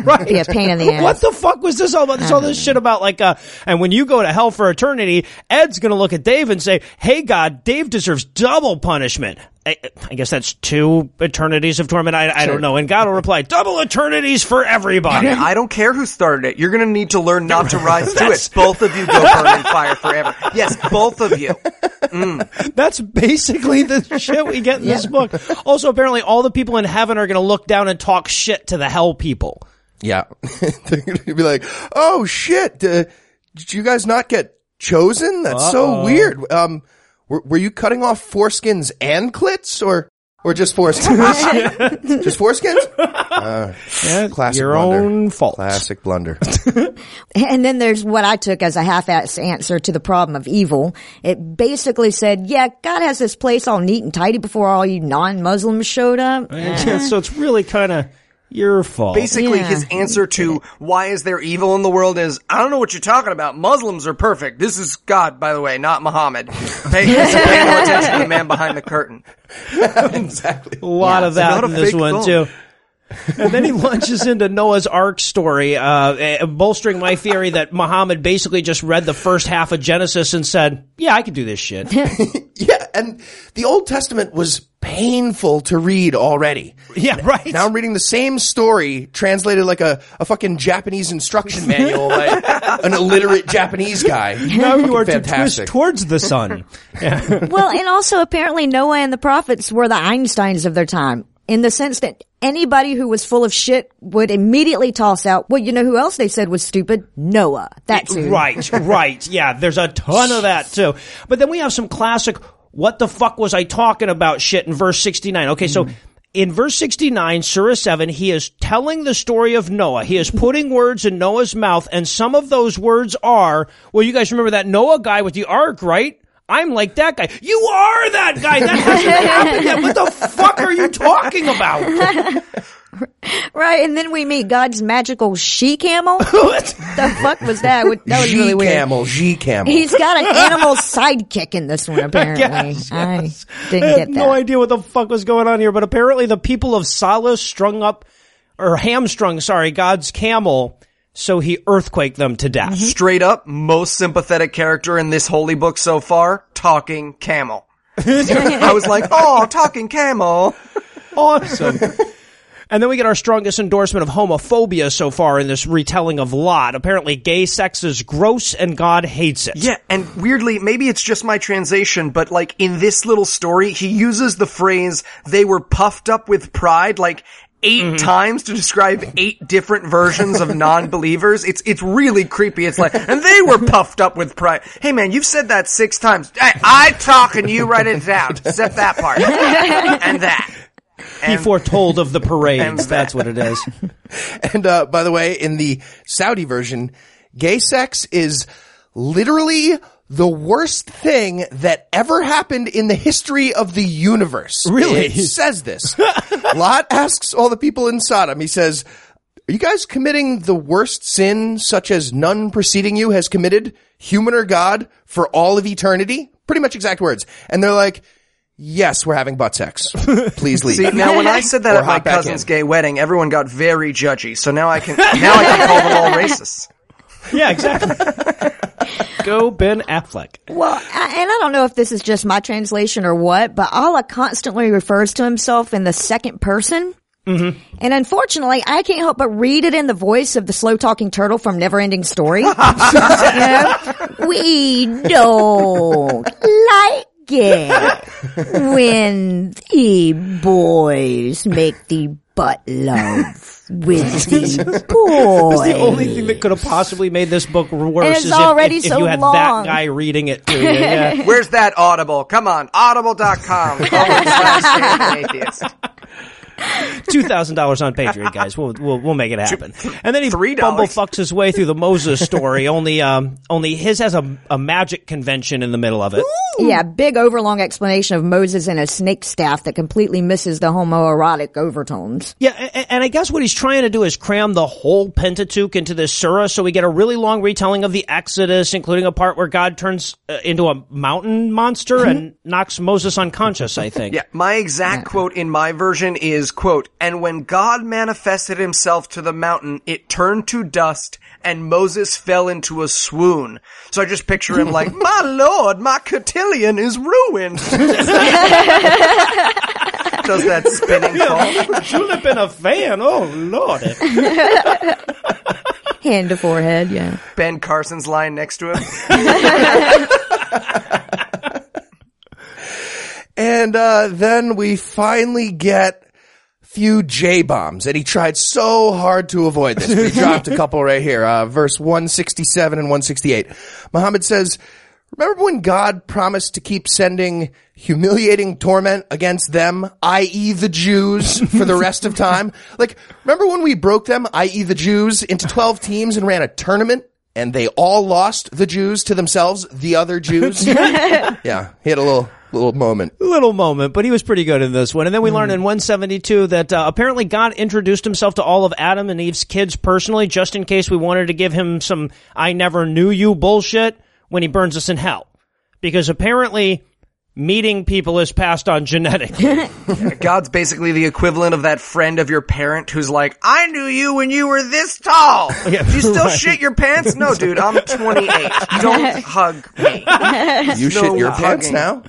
Right. Be a pain in the ass. What the fuck was this all about? This all this shit about, like, and when you go to hell for eternity, Ed's going to look at Dave and say, hey, God, Dave deserves double punishment. I guess that's 2 eternities of torment. I don't know. And God will reply, double eternities for everybody. I don't care who started it. You're going to need to learn not to rise to it. Both of you go burn in fire forever. Yes, both of you. Mm. That's basically the shit we get in this book. Also, apparently, all the people in heaven are going to look down and talk shit to the hell people. Yeah. They're going to be like, oh, shit. Did you guys not get chosen? That's so weird. Were you cutting off foreskins and clits, or just foreskins? Just foreskins? Classic your blunder. Own fault. Classic blunder. And then there's what I took as a half-assed answer to the problem of evil. It basically said, yeah, God has this place all neat and tidy before all you non-Muslims showed up. So it's really kind of your fault. Basically, his answer to why is there evil in the world is, I don't know what you're talking about. Muslims are perfect. This is God, by the way, not Muhammad. Pay more attention to the man behind the curtain. Exactly. A lot of that in this one, too. And then he launches into Noah's Ark story, bolstering my theory that Muhammad basically just read the first half of Genesis and said, yeah, I could do this shit. Yeah, and the Old Testament was painful to read already. Yeah, right. Now I'm reading the same story translated like a fucking Japanese instruction manual by an illiterate Japanese guy. Now you are fantastic. To twist towards the sun. Yeah. Well, and also apparently Noah and the prophets were the Einsteins of their time, in the sense that anybody who was full of shit would immediately toss out, well, you know who else they said was stupid? Noah. That's who. Right. Yeah, there's a ton of that, too. But then we have some classic, what the fuck was I talking about shit in verse 69. Okay, so in verse 69, Surah 7, he is telling the story of Noah. He is putting words in Noah's mouth, and some of those words are, well, you guys remember that Noah guy with the ark, right? I'm like that guy. You are that guy. That hasn't happened yet. What the fuck are you talking about? Right, and then we meet God's magical she-camel. What the fuck was that? That was really weird. She-camel. He's got an animal sidekick in this one, apparently. Yes. I didn't get that. No idea what the fuck was going on here, but apparently the people of Salah hamstrung God's camel, so he earthquaked them to death. Mm-hmm. Straight up, most sympathetic character in this holy book so far, talking camel. I was like, oh, talking camel. Awesome. And then we get our strongest endorsement of homophobia so far in this retelling of Lot. Apparently gay sex is gross and God hates it. Yeah, and weirdly, maybe it's just my translation, but like in this little story, he uses the phrase, they were puffed up with pride, like 8 times to describe 8 different versions of non-believers. It's really creepy. It's like, and they were puffed up with pride. Hey man, you've said that 6 times. Hey, I talk and you write it down. Except that part. And that. He foretold of the parades. That's what it is. And by the way, in the Saudi version, gay sex is literally the worst thing that ever happened in the history of the universe. Really? It says this. Lot asks all the people in Sodom, he says, are you guys committing the worst sin such as none preceding you has committed, human or God, for all of eternity? Pretty much exact words. And they're like, yes, we're having butt sex. Please leave. See, now when I said that at my cousin's gay wedding, everyone got very judgy. So now I can call them all racists. Yeah, exactly. Go Ben Affleck. Well, and I don't know if this is just my translation or what, but Allah constantly refers to himself in the second person. Mm-hmm. And unfortunately, I can't help but read it in the voice of the slow-talking turtle from Neverending Story. You know? We don't like it when the boys make the butt love with the boys. That's the only thing that could have possibly made this book worse. And it's already if you had long. That guy reading it to you. Yeah. Where's that Audible? Come on, audible.com. $2,000 on Patreon, guys. We'll make it happen. And then he bumblefucks his way through the Moses story. Only his has a magic convention in the middle of it. Ooh. Yeah, big overlong explanation of Moses and a snake staff that completely misses the homoerotic overtones. Yeah, and I guess what he's trying to do is cram the whole Pentateuch into this surah, so we get a really long retelling of the Exodus, including a part where God turns into a mountain monster and knocks Moses unconscious, I think. Yeah, my exact quote in my version is, quote, "And when God manifested himself to the mountain, it turned to dust, and Moses fell into a swoon." So I just picture him like, "My lord, my cotillion is ruined." Does that spinning call? Julep in a fan, oh lord. Hand to forehead, yeah. Ben Carson's lying next to him. And then we finally get few J-bombs, and he tried so hard to avoid this. We dropped a couple right here. Verse 167 and 168. Muhammad says, "Remember when God promised to keep sending humiliating torment against them, i.e. the Jews, for the rest of time? Like, remember when we broke them, i.e. the Jews, into 12 teams and ran a tournament? And they all lost, the Jews, to themselves, the other Jews." Yeah, he had a little moment, but he was pretty good in this one. And then we learned in 172 that apparently God introduced himself to all of Adam and Eve's kids personally, just in case we wanted to give him some "I never knew you" bullshit when he burns us in hell. Because apparently meeting people is passed on genetically. Yeah, God's basically the equivalent of that friend of your parent who's like, "I knew you when you were this tall." Yeah, do you still shit your pants? No, dude, I'm 28. Don't hug me. You shit your pants now?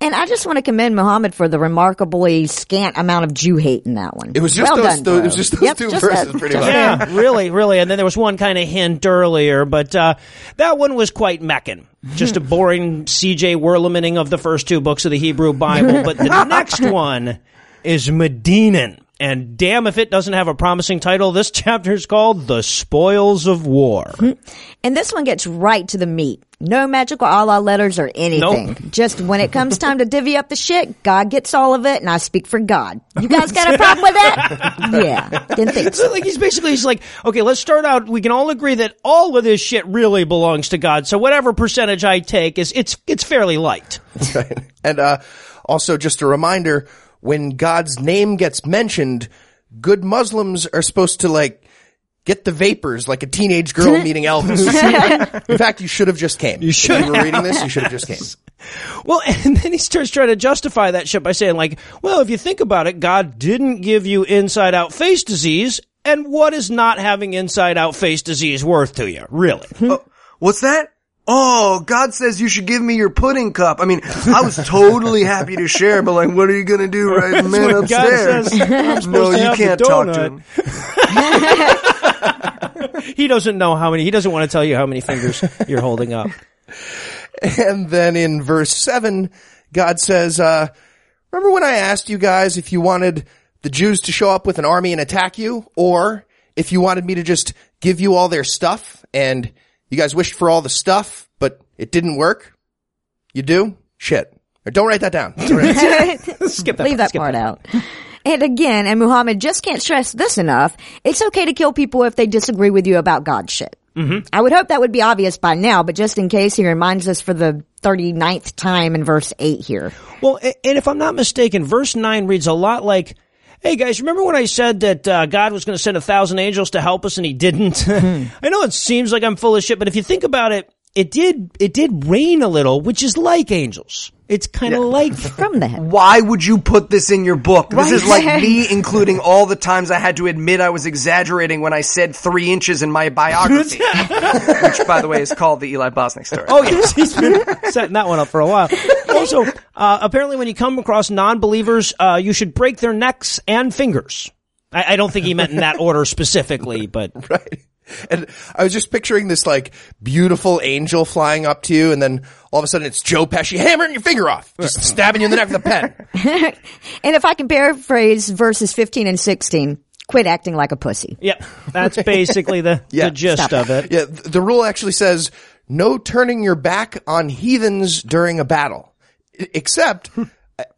And I just want to commend Muhammad for the remarkably scant amount of Jew hate in that one. It was just those two verses, pretty much. Yeah, really, really. And then there was one kind of hint earlier, but that one was quite Meccan. Just a boring C.J. Werlemaning of the first two books of the Hebrew Bible. But the next one is Medinan. And damn if it doesn't have a promising title. This chapter is called "The Spoils of War." And this one gets right to the meat. No magical Allah letters or anything. Nope. Just when it comes time to divvy up the shit, God gets all of it, and I speak for God. You guys got a problem with that? Yeah. Didn't think so. Like, he's like, okay, let's start out. We can all agree that all of this shit really belongs to God, so whatever percentage I take, it's fairly light. That's right. And also just a reminder, when God's name gets mentioned, good Muslims are supposed to, like, get the vapors like a teenage girl meeting Elvis. In fact, you should have just came. You should. If you were reading this, you should have just came. Well, and then he starts trying to justify that shit by saying, like, well, if you think about it, God didn't give you inside-out face disease, and what is not having inside-out face disease worth to you, really? Oh, what's that? Oh, God says you should give me your pudding cup. I mean, I was totally happy to share, but like, what are you going to do, right? The man upstairs. God says, no, you can't talk to him. He doesn't want to tell you how many fingers you're holding up. And then in verse 7, God says, remember when I asked you guys if you wanted the Jews to show up with an army and attack you, or if you wanted me to just give you all their stuff? And you guys wished for all the stuff, but it didn't work? You do? Shit. Or don't write that down. Skip that. Leave that part out. And again, and Muhammad just can't stress this enough, it's okay to kill people if they disagree with you about God shit. Mm-hmm. I would hope that would be obvious by now, but just in case, he reminds us for the 39th time in verse 8 here. Well, and if I'm not mistaken, verse 9 reads a lot like, hey guys, remember when I said that God was going to send 1,000 angels to help us and he didn't? I know it seems like I'm full of shit, but if you think about it, it did rain a little, which is like angels. It's kind of like from that. Why would you put this in your book? Right? This is like me including all the times I had to admit I was exaggerating when I said 3 inches in my biography, which, by the way, is called the Eli Bosnick story. Oh, yes. He's been setting that one up for a while. Well, Also, apparently when you come across non-believers, you should break their necks and fingers. I don't think he meant in that order specifically, but. Right. And I was just picturing this like beautiful angel flying up to you, and then all of a sudden it's Joe Pesci hammering your finger off, just stabbing you in the neck with a pen. And if I can paraphrase verses 15 and 16, quit acting like a pussy. Yep. That's basically the, the gist of it. Yeah. The rule actually says no turning your back on heathens during a battle, except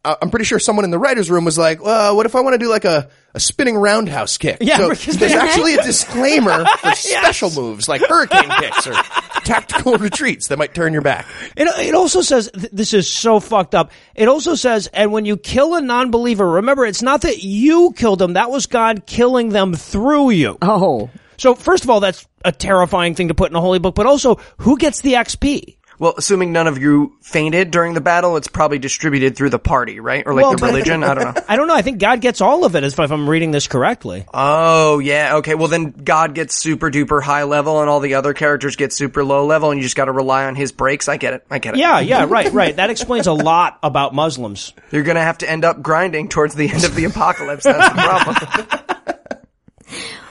I'm pretty sure someone in the writer's room was like, well, what if I want to do like a spinning roundhouse kick? Yeah, so there's actually a disclaimer for special moves like hurricane kicks or tactical retreats that might turn your back. It also says, this is so fucked up, it also says, and when you kill a non-believer, remember, it's not that you killed them, that was God killing them through you. Oh. So first of all, that's a terrifying thing to put in a holy book, but also, who gets the XP? Well, assuming none of you fainted during the battle, it's probably distributed through the party, right? Or like the religion? I don't know. I don't know. I think God gets all of it, if I'm reading this correctly. Oh, yeah. Okay. Well, then God gets super duper high level and all the other characters get super low level, and you just got to rely on his breaks. I get it. Yeah. Yeah. Right. Right. That explains a lot about Muslims. You're going to have to end up grinding towards the end of the apocalypse. That's the problem.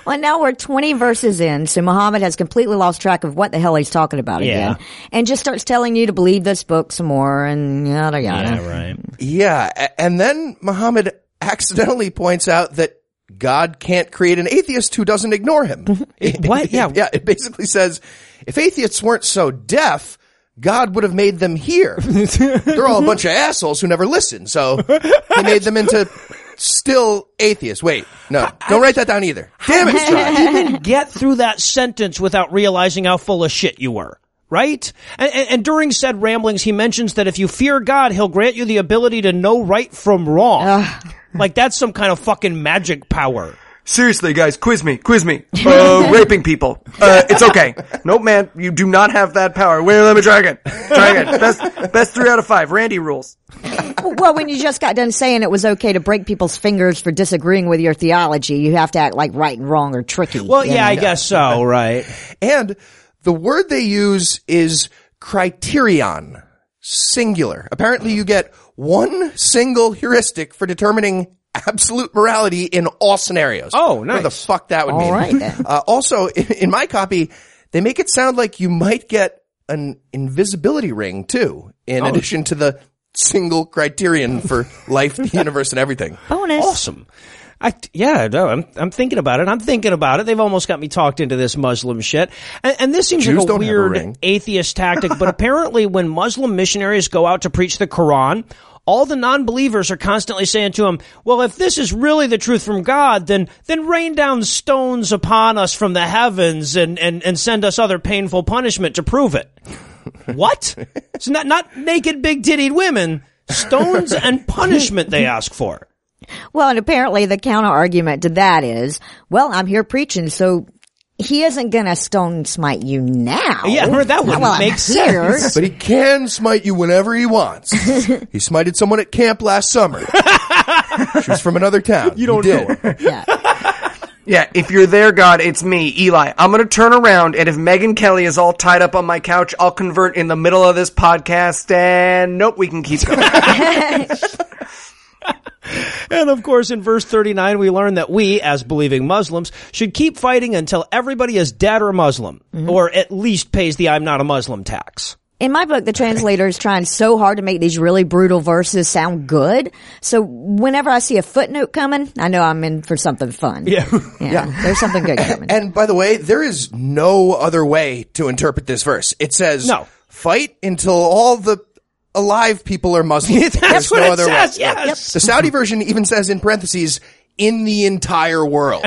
Well, now we're 20 verses in, so Muhammad has completely lost track of what the hell he's talking about again, and just starts telling you to believe this book some more and yada yada. Yeah, right. Yeah, and then Muhammad accidentally points out that God can't create an atheist who doesn't ignore him. What? Yeah. Yeah, it basically says, if atheists weren't so deaf, God would have made them hear. They're all a bunch of assholes who never listen, so he made them into... still atheist. Wait, no, don't write that down either. Damn it, John. You didn't get through that sentence without realizing how full of shit you were, right? And during said ramblings, he mentions that if you fear God, he'll grant you the ability to know right from wrong. Like that's some kind of fucking magic power. Seriously, guys, quiz me. Raping people. It's okay. Nope, man, you do not have that power. Wait, let me try again. Best 3 out of 5. Randy rules. Well, when you just got done saying it was okay to break people's fingers for disagreeing with your theology, you have to act like right and wrong are tricky. Well, yeah, I guess so, right? And the word they use is criterion, singular. Apparently you get one single heuristic for determining absolute morality in all scenarios. Oh, nice. What the fuck that would mean. All right, then. Also, in my copy, they make it sound like you might get an invisibility ring, too, in addition to the single criterion for life, the universe, and everything. Bonus. Awesome. I'm thinking about it. They've almost got me talked into this Muslim shit. And this seems like a weird atheist tactic, but apparently when Muslim missionaries go out to preach the Quran, all the non-believers are constantly saying to him, well, if this is really the truth from God, then rain down stones upon us from the heavens and send us other painful punishment to prove it. What? It's not naked, big-tittied women. Stones and punishment they ask for. Well, and apparently the counter-argument to that is, well, I'm here preaching, so he isn't going to stone smite you now. Yeah, that wouldn't make sense. But he can smite you whenever he wants. He smited someone at camp last summer. She was from another town. You don't know her. Yeah, if you're there, God, it's me, Eli. I'm going to turn around, and if Megyn Kelly is all tied up on my couch, I'll convert in the middle of this podcast, and nope, we can keep going. And, of course, in verse 39, we learn that we, as believing Muslims, should keep fighting until everybody is dead or Muslim, or at least pays the I'm not a Muslim tax. In my book, the translator is trying so hard to make these really brutal verses sound good. So whenever I see a footnote coming, I know I'm in for something fun. Yeah. There's something good coming. And by the way, there is no other way to interpret this verse. It says, fight until all the alive people are Muslim. That's what it says, yes. The Saudi version even says in parentheses, in the entire world.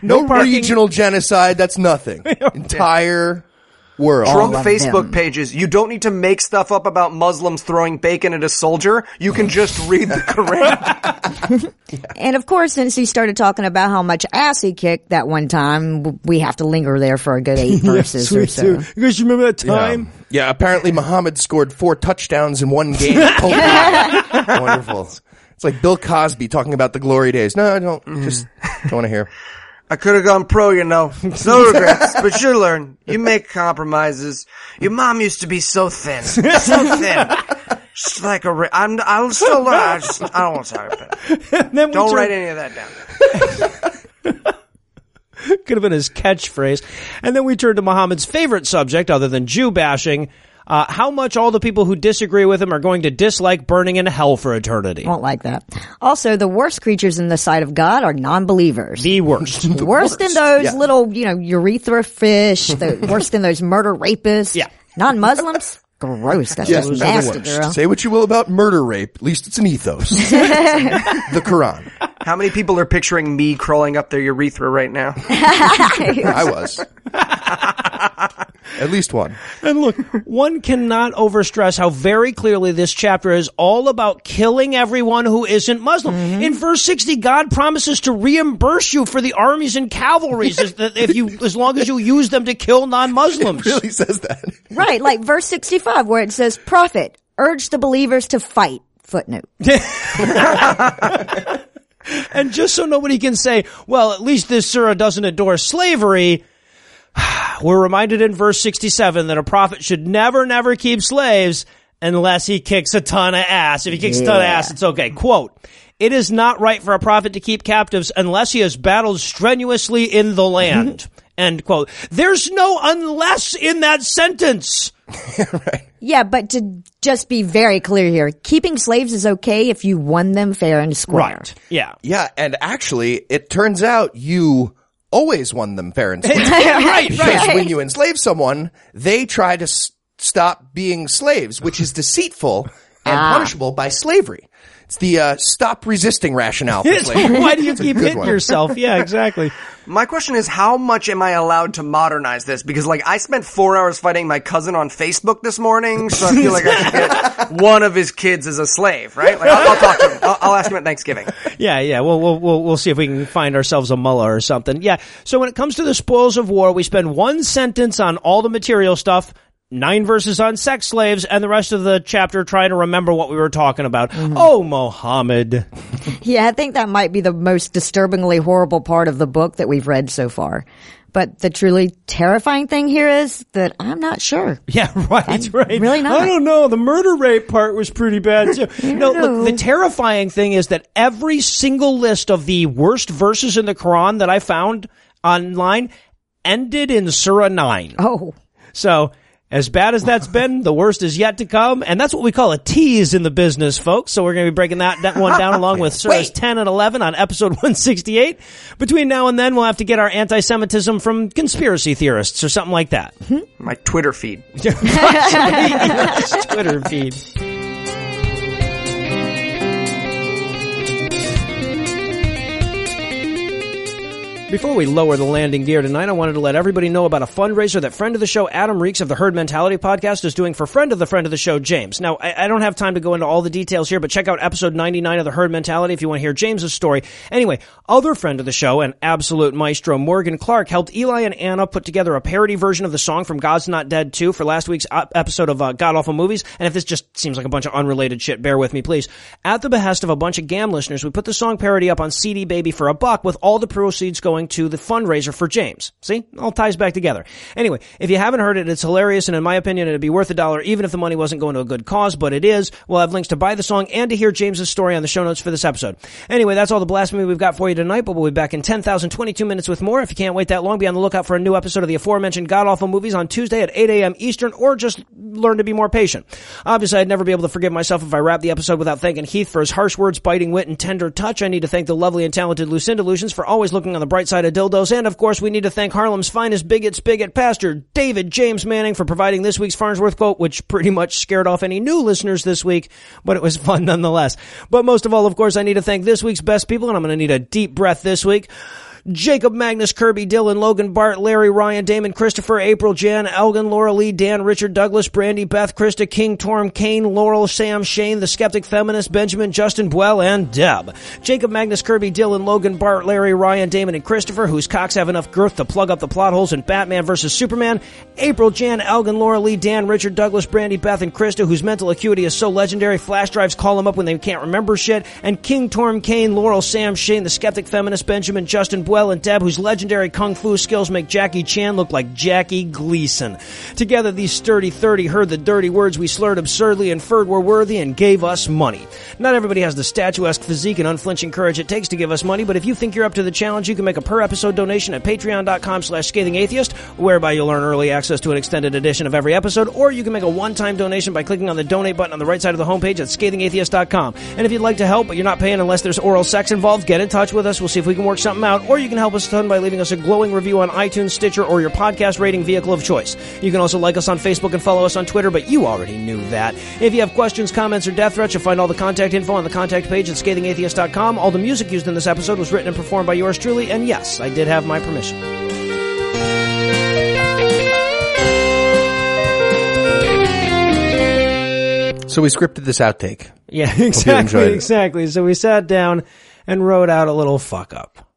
No regional genocide. That's nothing. Entire world. Trump Facebook pages. You don't need to make stuff up about Muslims throwing bacon at a soldier. You can just read the Quran. And of course, since he started talking about how much ass he kicked that one time, we have to linger there for a good 8 verses or so. You guys remember that time? Yeah, apparently Muhammad scored 4 touchdowns in one game. Wonderful. It's like Bill Cosby talking about the glory days. No, I don't. Just don't want to hear. I could have gone pro, you know. No regrets, but you learn. You make compromises. Your mom used to be so thin. Just like a... I'll still... I don't want to talk about it. Don't write any of that down. Could have been his catchphrase. And then we turned to Muhammad's favorite subject, other than Jew bashing, how much all the people who disagree with him are going to dislike burning in hell for eternity. Won't like that. Also, the worst creatures in the sight of God are non-believers. The worst. Worse than those little, urethra fish. Worse than those murder rapists. Yeah. Non-Muslims. Gross. That's just nasty, girl. Say what you will about murder rape. At least it's an ethos. The Quran. How many people are picturing me crawling up their urethra right now? I was. At least one. And look, one cannot overstress how very clearly this chapter is all about killing everyone who isn't Muslim. Mm-hmm. In verse 60, God promises to reimburse you for the armies and cavalries as long as you use them to kill non-Muslims. It really says that. Right, like verse 65 where it says, Prophet, urge the believers to fight. Footnote. And just so nobody can say, well, at least this surah doesn't endorse slavery, we're reminded in verse 67 that a prophet should never keep slaves unless he kicks a ton of ass. If he kicks a ton of ass, it's okay. Quote, it is not right for a prophet to keep captives unless he has battled strenuously in the land. End quote. There's no unless in that sentence. Right. Yeah, but to just be very clear here, keeping slaves is okay if you won them fair and square. Right. Yeah. Yeah, and actually, it turns out you always won them fair and square. Right, because when you enslave someone, they try to stop being slaves, which is deceitful and punishable by slavery. It's the stop resisting rationale for slavery. Why do you keep hitting yourself? Yeah, exactly. My question is, how much am I allowed to modernize this? Because, I spent 4 hours fighting my cousin on Facebook this morning, so I feel like I should get one of his kids as a slave, right? I'll talk to him. I'll ask him at Thanksgiving. Yeah. We'll see if we can find ourselves a mullah or something. Yeah. So when it comes to the spoils of war, we spend one sentence on all the material stuff, 9 verses on sex slaves, and the rest of the chapter trying to remember what we were talking about. Mm-hmm. Oh, Muhammad. Yeah, I think that might be the most disturbingly horrible part of the book that we've read so far. But the truly terrifying thing here is that I'm not sure. Yeah, right, right. Really not. I don't know. The murder rape part was pretty bad, too. Look, the terrifying thing is that every single list of the worst verses in the Quran that I found online ended in Surah 9. Oh. So... as bad as that's been, the worst is yet to come. And that's what we call a tease in the business, folks. So we're going to be breaking that one down along with Surahs 10 and 11 on episode 168. Between now and then, we'll have to get our anti-Semitism from conspiracy theorists or something like that. My Twitter feed. Twitter feed. Before we lower the landing gear tonight, I wanted to let everybody know about a fundraiser that friend of the show Adam Reeks of the Herd Mentality podcast is doing for friend of the show James. Now, I don't have time to go into all the details here, but check out episode 99 of the Herd Mentality if you want to hear James's story. Anyway, other friend of the show and absolute maestro Morgan Clark helped Eli and Anna put together a parody version of the song from God's Not Dead 2 for last week's episode of God Awful Movies. And if this just seems like a bunch of unrelated shit, bear with me, please. At the behest of a bunch of GAM listeners, we put the song parody up on CD Baby for $1 with all the proceeds going to the fundraiser for James. See? All ties back together. Anyway, if you haven't heard it, it's hilarious, and in my opinion, it'd be worth $1 even if the money wasn't going to a good cause, but it is. We'll have links to buy the song and to hear James's story on the show notes for this episode. Anyway, that's all the blasphemy we've got for you tonight, but we'll be back in 10,022 minutes with more. If you can't wait that long, be on the lookout for a new episode of the aforementioned God Awful Movies on Tuesday at 8 a.m. Eastern, or just learn to be more patient. Obviously, I'd never be able to forgive myself if I wrapped the episode without thanking Heath for his harsh words, biting wit, and tender touch. I need to thank the lovely and talented Lucinda Lutions for always looking on the bright side of dildos, and of course we need to thank Harlem's finest bigot pastor David James Manning for providing this week's Farnsworth quote, which pretty much scared off any new listeners this week, but it was fun nonetheless. But most of all, of course, I need to thank this week's best people, and I'm going to need a deep breath this week. Jacob, Magnus, Kirby, Dylan, Logan, Bart, Larry, Ryan, Damon, Christopher, April, Jan, Elgin, Laura Lee, Dan, Richard, Douglas, Brandy, Beth, Krista, King, Torm, Kane, Laurel, Sam, Shane, The Skeptic Feminist, Benjamin, Justin, Buell, and Deb. Jacob, Magnus, Kirby, Dylan, Logan, Bart, Larry, Ryan, Damon, and Christopher, whose cocks have enough girth to plug up the plot holes in Batman versus Superman. April, Jan, Elgin, Laura Lee, Dan, Richard, Douglas, Brandy, Beth, and Krista, whose mental acuity is so legendary, flash drives call them up when they can't remember shit. And King, Torm, Kane, Laurel, Sam, Shane, The Skeptic Feminist, Benjamin, Justin, Buell, Well and Deb, whose legendary kung fu skills make Jackie Chan look like Jackie Gleason. Together, these sturdy 30 heard the dirty words we slurred absurdly, inferred were worthy, and gave us money. Not everybody has the statuesque physique and unflinching courage it takes to give us money, but if you think you're up to the challenge, you can make a per-episode donation at patreon.com/scathingatheist, whereby you'll earn early access to an extended edition of every episode, or you can make a one-time donation by clicking on the donate button on the right side of the homepage at scathingatheist.com. And if you'd like to help, but you're not paying unless there's oral sex involved, get in touch with us. We'll see if we can work something out, or you can help us a ton by leaving us a glowing review on iTunes, Stitcher, or your podcast rating vehicle of choice. You can also like us on Facebook and follow us on Twitter, but you already knew that. If you have questions, comments, or death threats, you'll find all the contact info on the contact page at scathingatheist.com. All the music used in this episode was written and performed by yours truly, and yes, I did have my permission. So we scripted this outtake. Yeah, exactly. So we sat down and wrote out a little fuck up.